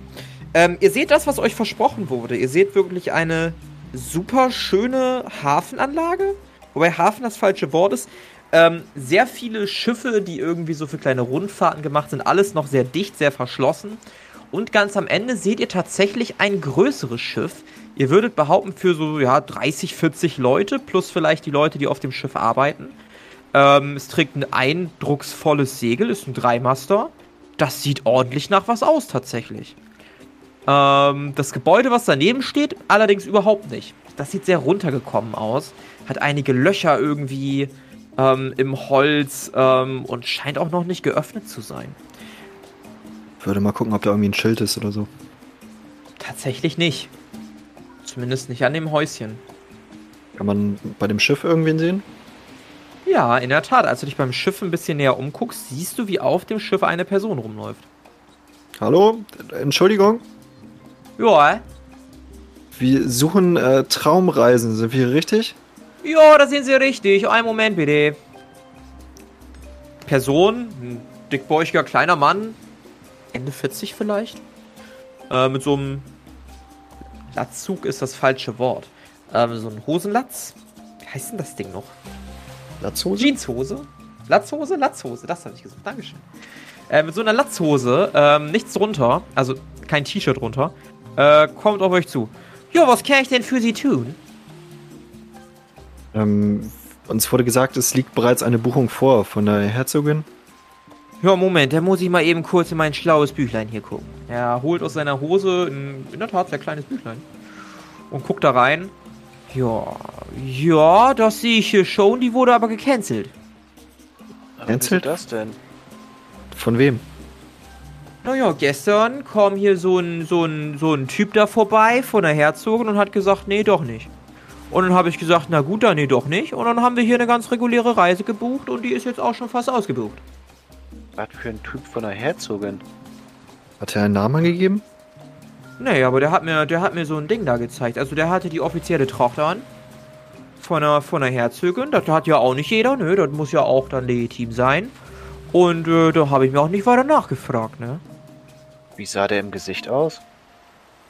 Ähm, ihr seht das, was euch versprochen wurde. Ihr seht wirklich eine super schöne Hafenanlage, wobei Hafen das falsche Wort ist. Ähm, sehr viele Schiffe, die irgendwie so für kleine Rundfahrten gemacht sind, alles noch sehr dicht, sehr verschlossen. Und ganz am Ende seht ihr tatsächlich ein größeres Schiff. Ihr würdet behaupten, für so ja, dreißig, vierzig Leute, plus vielleicht die Leute, die auf dem Schiff arbeiten. Ähm, es trägt ein eindrucksvolles Segel, ist ein Dreimaster. Das sieht ordentlich nach was aus, tatsächlich. Das Gebäude, was daneben steht, allerdings überhaupt nicht. Das sieht sehr runtergekommen aus. Hat einige Löcher irgendwie ähm, im Holz ähm, und scheint auch noch nicht geöffnet zu sein. Ich würde mal gucken, ob da irgendwie ein Schild ist oder so. Tatsächlich nicht. Zumindest nicht an dem Häuschen. Kann man bei dem Schiff irgendwen sehen? Ja, in der Tat. Als du dich beim Schiff ein bisschen näher umguckst, siehst du, wie auf dem Schiff eine Person rumläuft. Hallo? Entschuldigung? Ja. Wir suchen äh, Traumreisen, sind wir hier richtig? Ja, da sind Sie richtig. Einen Moment bitte. Person, ein dickbäuchiger kleiner Mann, Ende vierzig vielleicht, äh, mit so einem Latzug ist das falsche Wort. Ähm, so ein Hosenlatz. Wie heißt denn das Ding noch? Latzhose? Jeanshose? Latzhose? Latzhose, das habe ich gesagt. Dankeschön. Äh, mit so einer Latzhose, ähm, nichts drunter, also kein T-Shirt drunter, äh, kommt auf euch zu. Jo, was kann ich denn für Sie tun? Ähm, uns wurde gesagt, es liegt bereits eine Buchung vor von der Herzogin. Ja, Moment, da muss ich mal eben kurz in mein schlaues Büchlein hier gucken. Er holt aus seiner Hose ein, in der Tat, sehr kleines Büchlein und guckt da rein. Ja, ja, das sehe ich hier schon, die wurde aber gecancelt. Cancelt? Was ist das denn? Von wem? Naja, gestern kam hier so ein, so, ein, so ein Typ da vorbei von der Herzogin und hat gesagt, nee, doch nicht. Und dann habe ich gesagt, na gut, dann nee, doch nicht. Und dann haben wir hier eine ganz reguläre Reise gebucht und die ist jetzt auch schon fast ausgebucht. Was für ein Typ von der Herzogin? Hat er einen Namen gegeben? Nee, aber der hat mir, der hat mir so ein Ding da gezeigt. Also der hatte die offizielle Tracht an von einer, von einer Herzögin. Das hat ja auch nicht jeder, ne? Das muss ja auch dann legitim sein. Und äh, da habe ich mir auch nicht weiter nachgefragt, ne? Wie sah der im Gesicht aus?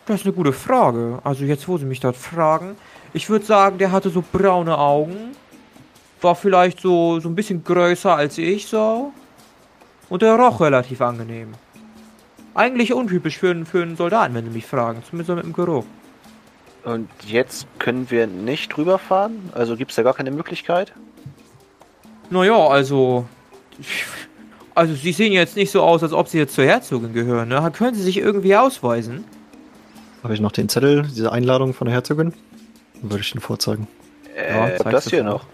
Das ist eine gute Frage. Also jetzt, wo sie mich dort fragen. Ich würde sagen, der hatte so braune Augen. War vielleicht so, so ein bisschen größer als ich, so. Und der roch relativ angenehm. Eigentlich untypisch für einen, für einen Soldaten, wenn sie mich fragen. Zumindest so mit dem Geruch. Und jetzt können wir nicht rüberfahren? Also gibt es da gar keine Möglichkeit? Naja, also... Also sie sehen jetzt nicht so aus, als ob sie jetzt zur Herzogin gehören, ne? Können sie sich irgendwie ausweisen? Habe ich noch den Zettel, diese Einladung von der Herzogin? Würde ich den vorzeigen. Äh, ja, das hier vor. noch.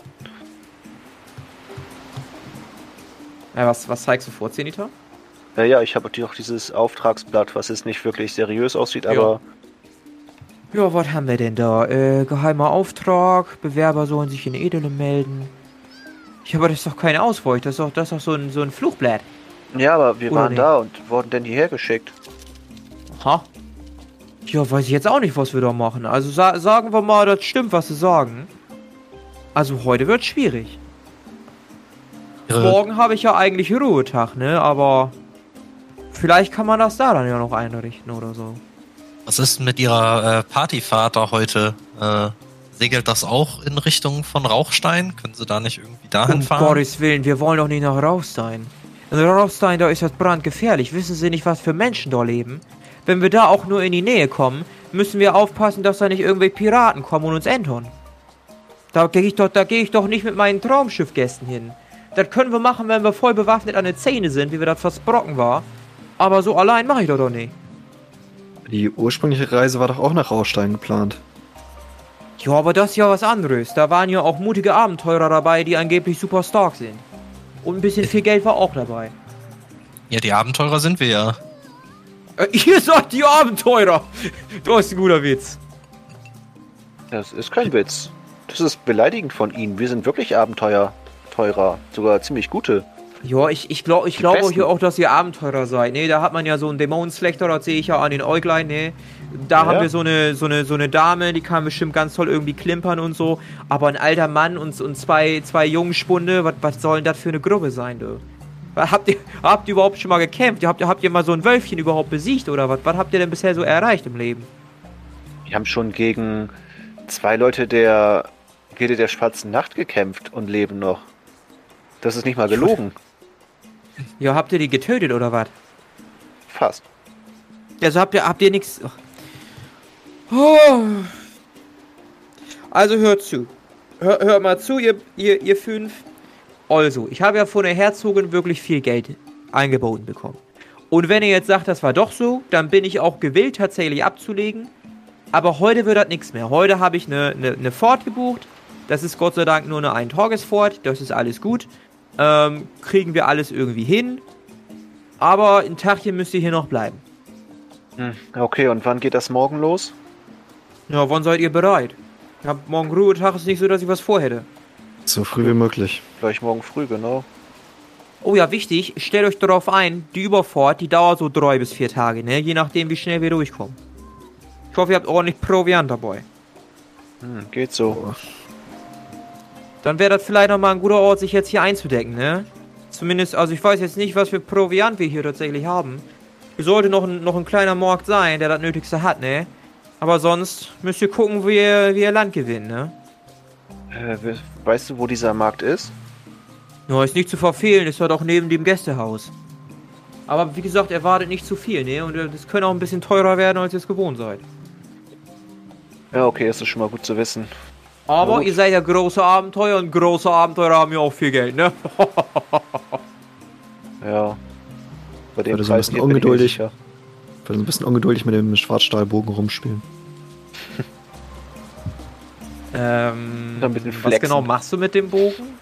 Ja, was, was zeigst du vor, Zenitha? Ja, ja, ich habe doch dieses Auftragsblatt, was jetzt nicht wirklich seriös aussieht, ja. aber... Ja, was haben wir denn da? Äh, geheimer Auftrag, Bewerber sollen sich in Edele melden. Ja, aber das ist doch kein Ausweichung, das ist doch, das ist doch so, ein, so ein Fluchblatt. Ja, aber wir Oder waren nicht? da und wurden denn hierher geschickt. Aha. Ja, weiß ich jetzt auch nicht, was wir da machen. Also sa sagen wir mal, das stimmt, was sie sagen. Also heute wird schwierig. Irre. Morgen habe ich ja eigentlich Ruhetag, ne? Aber vielleicht kann man das da dann ja noch einrichten oder so. Was ist denn mit ihrer äh, Partyfahrt da heute? Äh, segelt das auch in Richtung von Rauchstein? Können sie da nicht irgendwie dahin um fahren? Um Gottes Willen, wir wollen doch nicht nach Rauchstein. In Rauchstein, da ist das brandgefährlich. Wissen Sie nicht, was für Menschen da leben? Wenn wir da auch nur in die Nähe kommen, müssen wir aufpassen, dass da nicht irgendwelche Piraten kommen und uns entern. Da gehe ich, geh ich doch nicht mit meinen Traumschiffgästen hin. Das können wir machen, wenn wir voll bewaffnet an der Zähne sind, wie wir das versprochen war. Aber so allein mache ich das doch nicht. Die ursprüngliche Reise war doch auch nach Rauchstein geplant. Ja, aber das ist ja was anderes. Da waren ja auch mutige Abenteurer dabei, die angeblich super stark sind. Und ein bisschen viel Geld war auch dabei. Ja, die Abenteurer sind wir ja. Äh, ihr seid die Abenteurer! Das ist ein guter Witz. Das ist kein Witz. Das ist beleidigend von Ihnen. Wir sind wirklich Abenteurer. Teurer. Sogar ziemlich gute. Ja, ich, ich glaube ich glaub auch, dass ihr Abenteurer seid. Ne, da hat man ja so einen Dämonenschlechter, das sehe ich ja an den Äuglein, ne. Da ja, haben wir so eine, so, eine, so eine Dame, die kann bestimmt ganz toll irgendwie klimpern und so. Aber ein alter Mann und, und zwei, zwei Jungspunde, was, was soll denn das für eine Gruppe sein, du? Habt ihr, habt ihr überhaupt schon mal gekämpft? Habt, habt ihr mal so ein Wölfchen überhaupt besiegt oder was? Was habt ihr denn bisher so erreicht im Leben? Wir haben schon gegen zwei Leute der Gilde der Schwarzen Nacht gekämpft und leben noch. Das ist nicht mal gelogen. Ja, habt ihr die getötet oder was? Fast. Also habt ihr habt ihr nichts. Oh. Also hört zu. Hör, hört mal zu, ihr, ihr, ihr fünf. Also, ich habe ja von der Herzogin wirklich viel Geld eingeboten bekommen. Und wenn ihr jetzt sagt, das war doch so, dann bin ich auch gewillt, tatsächlich abzulegen. Aber heute wird das nichts mehr. Heute habe ich eine, eine, eine Fahrt gebucht. Das ist Gott sei Dank nur eine Ein-Tages-Fahrt. Das ist alles gut. Ähm, kriegen wir alles irgendwie hin. Aber ein Tagchen müsst ihr hier noch bleiben. Okay, und wann geht das morgen los? Ja, wann seid ihr bereit? Ich hab morgen Ruhetag, ist nicht so, dass ich was vorhätte. So früh wie möglich. Gleich morgen früh, genau. Oh ja, wichtig, stellt euch darauf ein, die Überfahrt, die dauert so drei bis vier Tage, ne? Je nachdem, wie schnell wir durchkommen. Ich hoffe, ihr habt ordentlich Proviant dabei. Hm, geht so. Dann wäre das vielleicht nochmal ein guter Ort, sich jetzt hier einzudecken, ne? Zumindest, also ich weiß jetzt nicht, was für Proviant wir hier tatsächlich haben. Es sollte noch ein, noch ein kleiner Markt sein, der das Nötigste hat, ne? Aber sonst müsst ihr gucken, wie ihr, wie ihr Land gewinnt, ne? Äh, weißt du, wo dieser Markt ist? Ja, ist nicht zu verfehlen, ist halt auch neben dem Gästehaus. Aber wie gesagt, erwartet nicht zu viel, ne? Und das könnte auch ein bisschen teurer werden, als ihr es gewohnt seid. Ja, okay, das ist schon mal gut zu wissen. Aber gut. Ihr seid ja große Abenteuer und große Abenteuer haben ja auch viel Geld, ne? Ja. Bei dem so ein bisschen ungeduldig. Ich so ein bisschen ungeduldig mit dem Schwarzstahlbogen rumspielen. ähm, was genau machst du mit dem Bogen?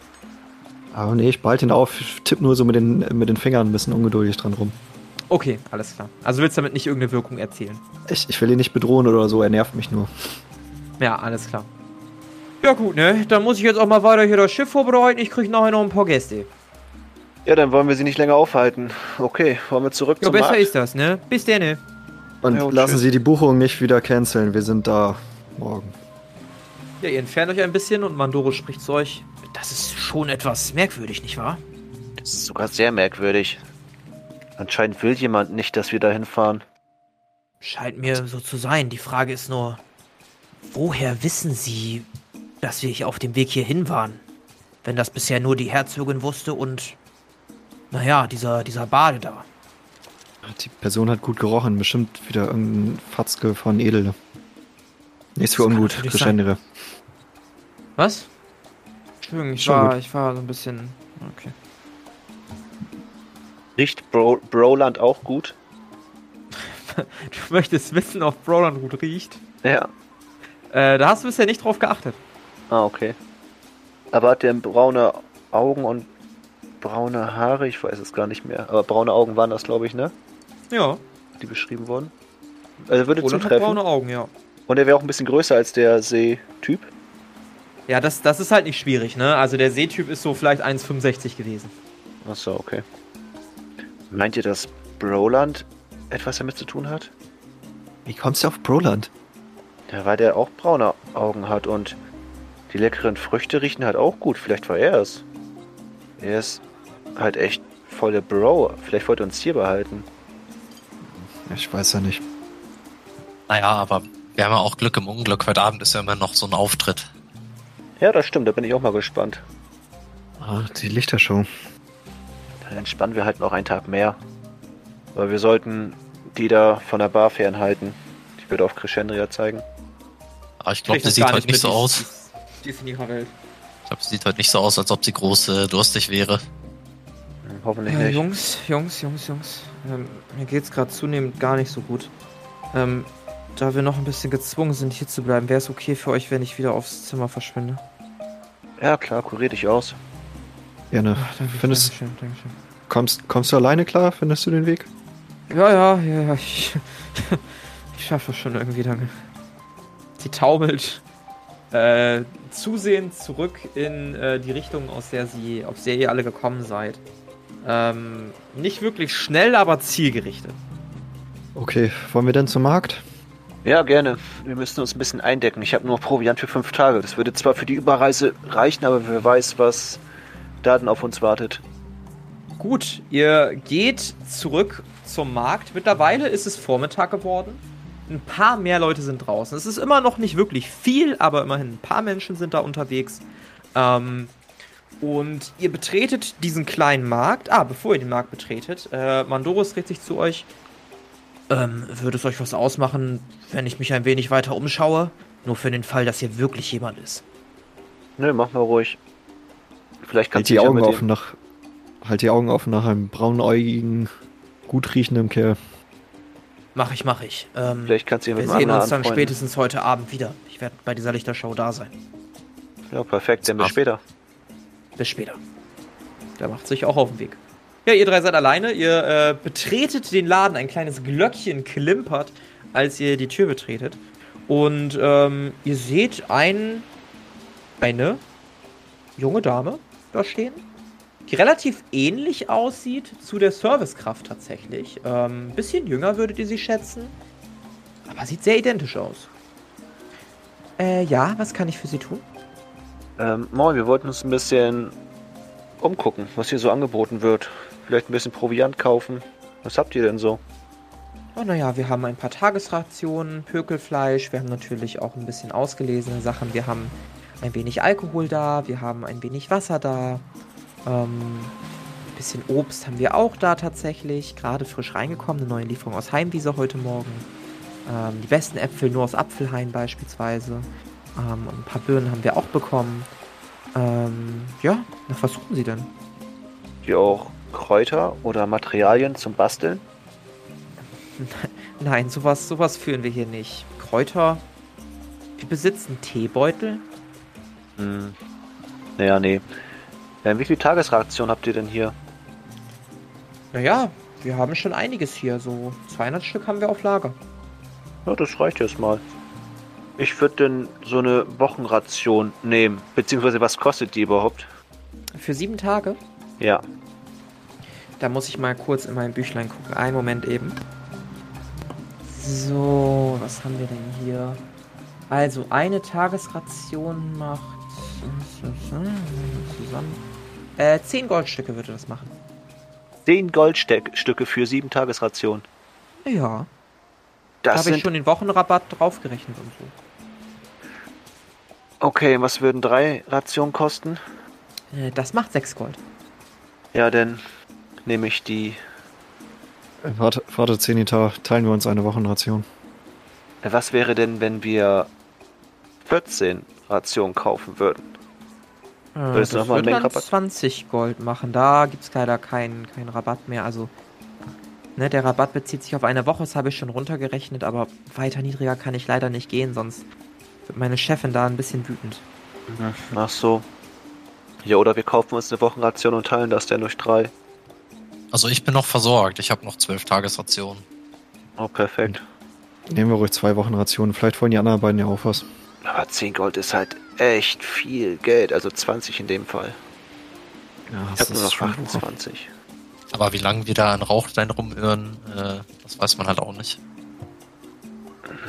Ah, nee, ich behalte ihn auf, tipp nur so mit den, mit den Fingern ein bisschen ungeduldig dran rum. Okay, alles klar. Also willst du damit nicht irgendeine Wirkung erzielen? Ich, ich will ihn nicht bedrohen oder so, er nervt mich nur. Ja, alles klar. Ja gut, ne? Dann muss ich jetzt auch mal weiter hier das Schiff vorbereiten. Ich krieg nachher noch ein paar Gäste. Ja, dann wollen wir sie nicht länger aufhalten. Okay, wollen wir zurück ja, zum Markt. Ja, besser ist das, ne? Bis denne. Und ja, und lassen tschüss. Sie die Buchung nicht wieder canceln. Wir sind da morgen. Ja, ihr entfernt euch ein bisschen und Mandorus spricht zu euch. Das ist schon etwas merkwürdig, nicht wahr? Das ist sogar sehr merkwürdig. Anscheinend will jemand nicht, dass wir da hinfahren. Scheint mir so zu sein. Die Frage ist nur, woher wissen Sie, dass wir auf dem Weg hierhin waren? Wenn das bisher nur die Herzogin wusste und, naja, dieser, dieser Bade da. Die Person hat gut gerochen. Bestimmt wieder irgendein Fatzke von Edele. Nichts für ungut, Crescendia. Was? Entschuldigung, ich war, ich war so ein bisschen... Okay. Riecht Bro- Roland auch gut? Du möchtest wissen, ob Roland gut riecht? Ja. Äh, da hast du bisher nicht drauf geachtet. Ah, okay. Aber hat der braune Augen und braune Haare? Ich weiß es gar nicht mehr. Aber braune Augen waren das, glaube ich, ne? Ja. Die beschrieben wurden. Also würde Roland zutreffen. Hat braune Augen, ja. Und er wäre auch ein bisschen größer als der Seetyp. Ja, das, das ist halt nicht schwierig, ne? Also der Seetyp ist so vielleicht eins Komma fünfundsechzig gewesen. Achso, okay. Meint ihr, dass Broland etwas damit zu tun hat? Wie kommst du auf Broland? Ja, weil der auch braune Augen hat und die leckeren Früchte riechen halt auch gut. Vielleicht war er es. Er ist halt echt voll der Bro. Vielleicht wollte er uns hier behalten. Ich weiß ja nicht. Naja, aber... Wir haben ja auch Glück im Unglück. Heute Abend ist ja immer noch so ein Auftritt. Ja, das stimmt. Da bin ich auch mal gespannt. Ach, die Lichtershow. Dann entspannen wir halt noch einen Tag mehr. Aber wir sollten die da von der Bar fernhalten. Ich würde auf Crescendia zeigen. Aber ich glaube, die sieht heute nicht so aus. Die ist in ihrer Welt. Ich glaube, sie sieht heute nicht so aus, als ob sie groß äh, durstig wäre. Hm, hoffentlich äh, nicht. Jungs, Jungs, Jungs, Jungs. Ähm, mir geht's gerade zunehmend gar nicht so gut. Ähm... Da wir noch ein bisschen gezwungen sind, hier zu bleiben, wäre es okay für euch, wenn ich wieder aufs Zimmer verschwinde? Ja, klar, kurier dich aus. Gerne. Ach, danke, findest, danke schön, danke schön. Kommst, kommst du alleine klar? Findest du den Weg? Ja, ja, ja, ja. Ich, ich schaffe das schon irgendwie, danke. Sie taumelt äh, zusehend zurück in äh, die Richtung, aus der sie, aus der ihr alle gekommen seid. Ähm, nicht wirklich schnell, aber zielgerichtet. Okay, wollen wir denn zum Markt? Ja, gerne. Wir müssen uns ein bisschen eindecken. Ich habe nur Proviant für fünf Tage. Das würde zwar für die Überreise reichen, aber wer weiß, was da denn auf uns wartet. Gut, ihr geht zurück zum Markt. Mittlerweile ist es Vormittag geworden. Ein paar mehr Leute sind draußen. Es ist immer noch nicht wirklich viel, aber immerhin ein paar Menschen sind da unterwegs. Ähm, und ihr betretet diesen kleinen Markt. Ah, bevor ihr den Markt betretet, äh, Mandorus dreht sich zu euch. Ähm, würde es euch was ausmachen, wenn ich mich ein wenig weiter umschaue? Nur für den Fall, dass hier wirklich jemand ist. Nö, mach mal ruhig. Vielleicht kannst halt du die Augen offen nach, halt die Augen offen nach einem braunäugigen, gut riechenden Kerl. Mach ich, mach ich. Ähm, Vielleicht kannst du ihn mit wir sehen uns dann anfreunden. Spätestens heute Abend wieder. Ich werde bei dieser Lichtershow da sein. Ja, perfekt. Dann bis später. Bis später. Der macht sich auch auf den Weg. Ja, ihr drei seid alleine, ihr äh, betretet den Laden, ein kleines Glöckchen klimpert, als ihr die Tür betretet. Und ähm, ihr seht ein, eine junge Dame da stehen, die relativ ähnlich aussieht zu der Servicekraft tatsächlich. Ein ähm, bisschen jünger würdet ihr sie schätzen, aber sieht sehr identisch aus. Äh, ja, was kann ich für sie tun? Ähm, moin, wir wollten uns ein bisschen umgucken, was hier so angeboten wird. Vielleicht ein bisschen Proviant kaufen. Was habt ihr denn so? Oh, naja, wir haben ein paar Tagesrationen, Pökelfleisch, wir haben natürlich auch ein bisschen ausgelesene Sachen, wir haben ein wenig Alkohol da, wir haben ein wenig Wasser da, ähm, ein bisschen Obst haben wir auch da tatsächlich, gerade frisch reingekommen, eine neue Lieferung aus Heimwiese heute Morgen, ähm, die besten Äpfel nur aus Apfelhain beispielsweise, ähm, und ein paar Birnen haben wir auch bekommen. Ähm, ja, nach was suchen Sie denn? Die auch Kräuter oder Materialien zum Basteln? Nein, sowas, sowas führen wir hier nicht. Kräuter? Wir besitzen Teebeutel? Hm. Naja, nee. Wie viel Tagesration habt ihr denn hier? Naja, wir haben schon einiges hier. So zweihundert Stück haben wir auf Lager. Ja, das reicht jetzt mal. Ich würde denn so eine Wochenration nehmen. Beziehungsweise, was kostet die überhaupt? Für sieben Tage? Ja. Da muss ich mal kurz in mein Büchlein gucken. Einen Moment eben. So, was haben wir denn hier? Also eine Tagesration macht zusammen. Äh, zehn Goldstücke würde das machen. Zehn Goldstücke für sieben Tagesrationen. Ja. Das da habe ich schon den Wochenrabatt draufgerechnet und so. Okay, was würden drei Rationen kosten? Äh, das macht sechs Gold. Ja, dann nehme ich die. Warte, warte, Zenithar, teilen wir uns eine Wochenration. Was wäre denn, wenn wir vierzehn Rationen kaufen würden? Äh, Würdest du nochmal einen Mengenrabatt? zwanzig Gold machen, da gibt es leider keinen kein Rabatt mehr. Also, ne, der Rabatt bezieht sich auf eine Woche, das habe ich schon runtergerechnet, aber weiter niedriger kann ich leider nicht gehen, sonst wird meine Chefin da ein bisschen wütend. Ach so. Ja, oder wir kaufen uns eine Wochenration und teilen das dann durch drei. Also ich bin noch versorgt, ich habe noch zwölf Tagesrationen. Oh, perfekt. Nehmen wir ruhig zwei Wochenrationen, vielleicht wollen die anderen beiden ja auch was. Aber zehn Gold ist halt echt viel Geld, also zwanzig in dem Fall. Ja, ich habe nur noch achtundzwanzig. Aber wie lange wir da an Rauchstein rumirren, äh, das weiß man halt auch nicht.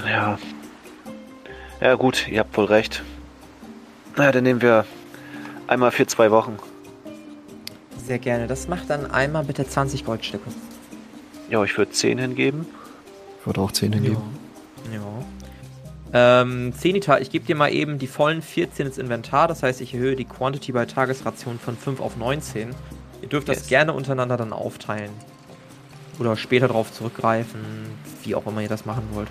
Ja. Ja gut, ihr habt wohl recht. Naja, dann nehmen wir einmal für zwei Wochen. Sehr gerne. Das macht dann einmal bitte zwanzig Goldstücke. Ja, ich würde zehn hingeben. Ich würde auch zehn hingeben. Ja. ja. Ähm, Zenithar, ich gebe dir mal eben die vollen vierzehn ins Inventar. Das heißt, ich erhöhe die Quantity bei Tagesration von fünf auf neunzehn. Ihr dürft yes. das gerne untereinander dann aufteilen. Oder später darauf zurückgreifen, wie auch immer ihr das machen wollt.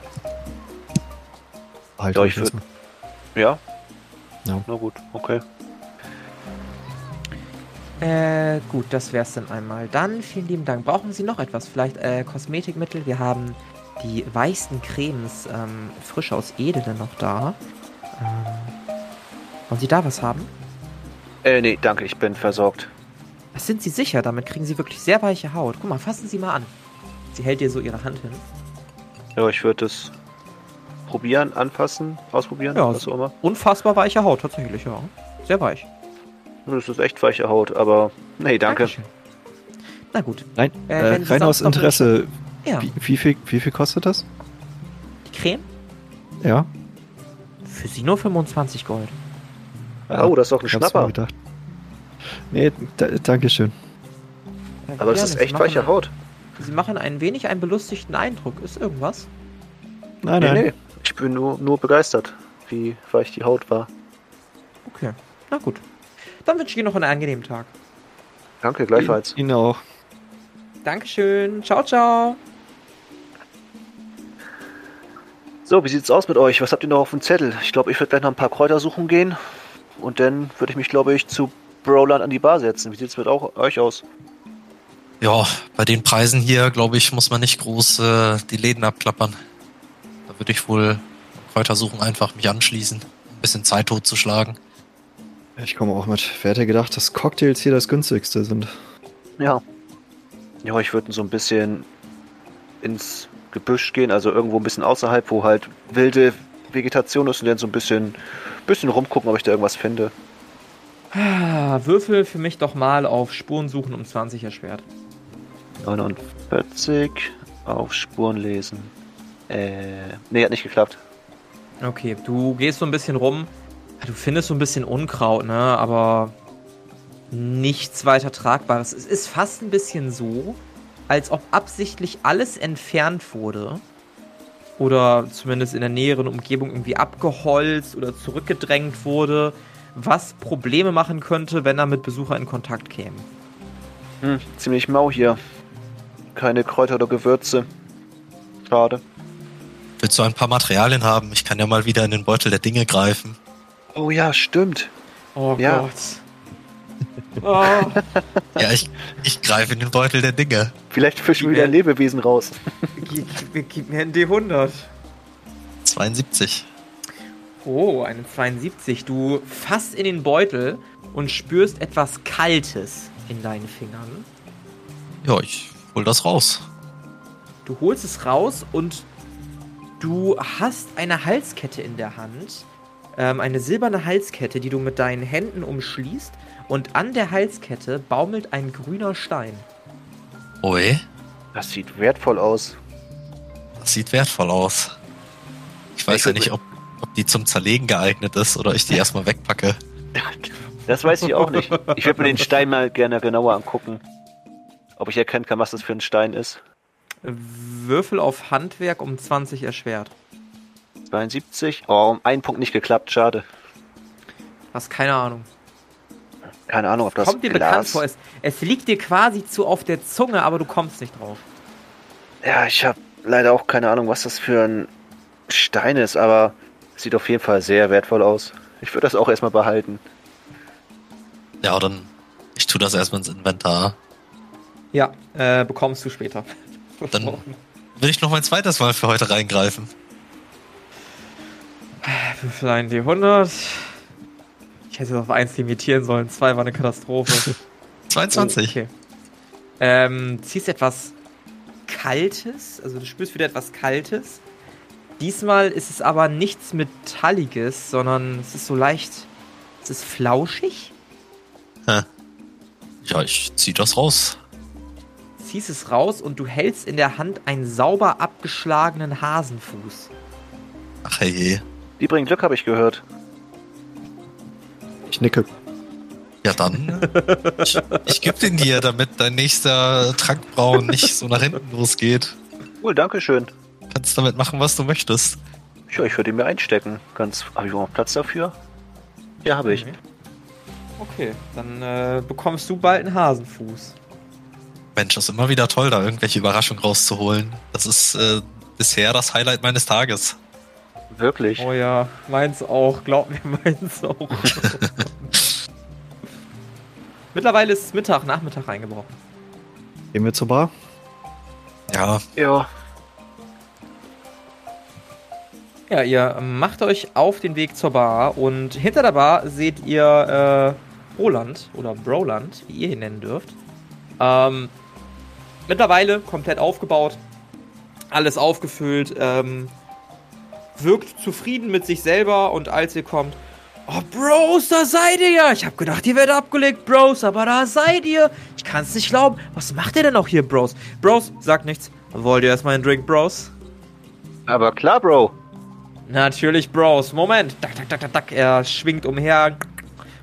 Halt, ja, ich würde. Ja? Ja. Na gut, okay. Äh, gut, das wär's dann einmal. Dann, vielen lieben Dank. Brauchen Sie noch etwas? Vielleicht, äh, Kosmetikmittel? Wir haben die weißen Cremes, ähm, frisch aus Edele noch da. Ähm, wollen Sie da was haben? Äh, nee, danke, ich bin versorgt. Was sind Sie sicher? Damit kriegen Sie wirklich sehr weiche Haut. Guck mal, fassen Sie mal an. Sie hält dir so ihre Hand hin. Ja, ich würde es probieren, anfassen, ausprobieren, ja, was auch immer. Unfassbar weiche Haut, tatsächlich, ja. Sehr weich. Das ist echt weiche Haut, aber nee, danke. Dankeschön. Na gut. Nein, äh, äh, rein aus Interesse, ja. wie, wie, viel, wie viel kostet das? Die Creme? Ja. Für sie nur fünfundzwanzig Gold. Ja, oh, das ist doch ein Schnapper. Nee, da, Dankeschön. Ja, aber das ist echt weiche Haut. Sie machen ein wenig einen belustigten Eindruck. Ist irgendwas? Nein, nein. Nee, nee. Ich bin nur, nur begeistert, wie weich die Haut war. Okay, na gut. Dann wünsche ich Ihnen noch einen angenehmen Tag. Danke, gleichfalls. Ihnen auch. Dankeschön. Ciao, ciao. So, wie sieht's aus mit euch? Was habt ihr noch auf dem Zettel? Ich glaube, ich würde gleich noch ein paar Kräuter suchen gehen. Und dann würde ich mich, glaube ich, zu Roland an die Bar setzen. Wie sieht's mit auch, euch aus? Ja, bei den Preisen hier, glaube ich, muss man nicht groß äh, die Läden abklappern. Da würde ich wohl Kräuter suchen, einfach mich anschließen. Ein bisschen Zeit totzuschlagen. Ich komme auch mit. Wer hätte gedacht, dass Cocktails hier das günstigste sind? Ja. Ja, ich würde so ein bisschen ins Gebüsch gehen, also irgendwo ein bisschen außerhalb, wo halt wilde Vegetation ist und dann so ein bisschen, bisschen rumgucken, ob ich da irgendwas finde. Ah, Würfel für mich doch mal auf Spuren suchen um zwanzig erschwert. neunundvierzig auf Spuren lesen. Äh, nee, hat nicht geklappt. Okay, du gehst so ein bisschen rum. Du findest so ein bisschen Unkraut, ne? Aber nichts weiter Tragbares. Es ist fast ein bisschen so, als ob absichtlich alles entfernt wurde. Oder zumindest in der näheren Umgebung irgendwie abgeholzt oder zurückgedrängt wurde. Was Probleme machen könnte, wenn er mit Besucher in Kontakt käme. Hm, ziemlich mau hier. Keine Kräuter oder Gewürze. Schade. Willst du ein paar Materialien haben? Ich kann ja mal wieder in den Beutel der Dinge greifen. Oh ja, stimmt. Oh ja. Gott. Oh. Ja, ich, ich greife in den Beutel der Dinge. Vielleicht fischen wir wieder ein Lebewesen raus. Gib, gib mir ein D hundert. zweiundsiebzig. Oh, eine zweiundsiebzig. Du fasst in den Beutel und spürst etwas Kaltes in deinen Fingern. Ja, ich hol das raus. Du holst es raus und du hast eine Halskette in der Hand. Eine silberne Halskette, die du mit deinen Händen umschließt, und an der Halskette baumelt ein grüner Stein. Ui. Das sieht wertvoll aus. Das sieht wertvoll aus. Ich weiß ich ja nicht, ob, ob die zum Zerlegen geeignet ist oder ich die erstmal wegpacke. Das weiß ich auch nicht. Ich würde mir den Stein mal gerne genauer angucken. Ob ich erkennen kann, was das für ein Stein ist. Würfel auf Handwerk um zwanzig erschwert. zweiundsiebzig? Oh, um einen Punkt nicht geklappt, schade. Hast keine Ahnung. Keine Ahnung, ob das kommt dir Glas... bekannt vor. Es, es liegt dir quasi zu auf der Zunge, aber du kommst nicht drauf. Ja, ich habe leider auch keine Ahnung, was das für ein Stein ist, aber es sieht auf jeden Fall sehr wertvoll aus. Ich würde das auch erstmal behalten. Ja, dann ich tue das erstmal ins Inventar. Ja, äh, bekommst du später. Dann will ich noch mein zweites Mal für heute reingreifen. Würfel ein D hundert. Ich hätte es auf eins limitieren sollen. zwei war eine Katastrophe. zweiundzwanzig. Oh, okay. Ähm, ziehst etwas Kaltes. Also du spürst wieder etwas Kaltes. Diesmal ist es aber nichts Metalliges, sondern es ist so leicht... Es ist flauschig. Hä? Ja, ich zieh das raus. Ziehst es raus und du hältst in der Hand einen sauber abgeschlagenen Hasenfuß. Ach hey. Die bringen Glück, habe ich gehört. Ich nicke. Ja, dann. ich ich gebe den dir, damit dein nächster Trankbraun nicht so nach hinten losgeht. Cool, danke schön. Kannst damit machen, was du möchtest. Ja, ich würde ihn mir einstecken. Ganz, habe ich überhaupt Platz dafür? Ja, habe ich. Okay, dann äh, bekommst du bald einen Hasenfuß. Mensch, das ist immer wieder toll, da irgendwelche Überraschungen rauszuholen. Das ist äh, bisher das Highlight meines Tages. Wirklich? Oh ja, meins auch. Glaub mir, meins auch. Mittlerweile ist es Mittag, Nachmittag eingebrochen. Gehen wir zur Bar? Ja. Ja. Ja, ihr macht euch auf den Weg zur Bar und hinter der Bar seht ihr äh, Roland oder Broland, wie ihr ihn nennen dürft. Ähm, mittlerweile komplett aufgebaut, alles aufgefüllt, ähm, wirkt zufrieden mit sich selber und als ihr kommt, oh Bros, da seid ihr ja, ich hab gedacht, ihr werdet abgelegt, Bros, aber da seid ihr, ich kann's nicht glauben, was macht ihr denn auch hier, Bros? Bros, sagt nichts, wollt ihr erstmal einen Drink, Bros? Aber klar, Bro. Natürlich, Bros, Moment, tak, tak, tak, tak, tak, er schwingt umher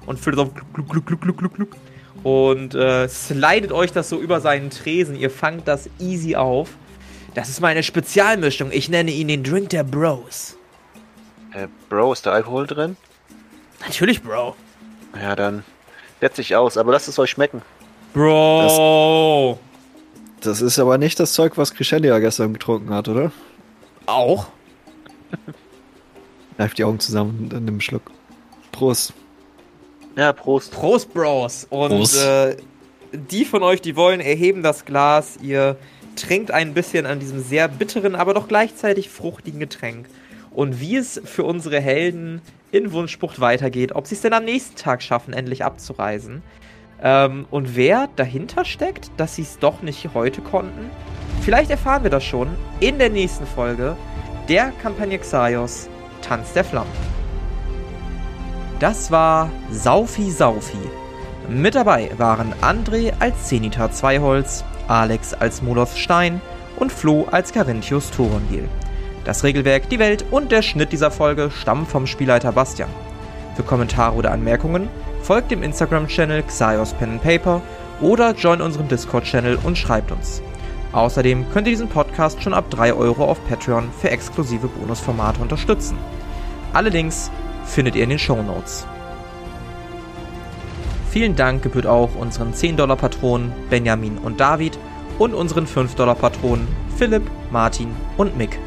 und füllt auf gluck, gluck, gluck, gluck, gluck, gluck. Und äh, slidet euch das so über seinen Tresen. Ihr fangt das easy auf. Das ist meine Spezialmischung. Ich nenne ihn den Drink der Bros. Äh, Bro, ist da Alkohol drin? Natürlich, Bro. Ja, dann setz dich aus, aber lasst es euch schmecken. Bro! Das, das ist aber nicht das Zeug, was Crescendia gestern getrunken hat, oder? Auch. Kneif die Augen zusammen und nimm einen Schluck. Prost. Ja, Prost. Prost, Bros. Und Prost. Äh, die von euch, die wollen, erheben das Glas. Ihr trinkt ein bisschen an diesem sehr bitteren, aber doch gleichzeitig fruchtigen Getränk. Und wie es für unsere Helden in Wunschbucht weitergeht, ob sie es denn am nächsten Tag schaffen, endlich abzureisen. Ähm, und wer dahinter steckt, dass sie es doch nicht heute konnten, vielleicht erfahren wir das schon in der nächsten Folge der Kampagne Xaijoz, Tanz der Flammen. Das war Saufi Saufi. Mit dabei waren André als Zenithar Zweiholz, Alex als Moloth Stein und Flo als Carinthius Thorengil. Das Regelwerk, die Welt und der Schnitt dieser Folge stammen vom Spielleiter Bastian. Für Kommentare oder Anmerkungen folgt dem Instagram-Channel Xaijoz Pen and Paper oder join unserem Discord-Channel und schreibt uns. Außerdem könnt ihr diesen Podcast schon ab drei Euro auf Patreon für exklusive Bonusformate unterstützen. Alle Links findet ihr in den Shownotes. Vielen Dank gebührt auch unseren zehn Dollar Patronen Benjamin und David und unseren fünf Dollar Patronen Philipp, Martin und Mick.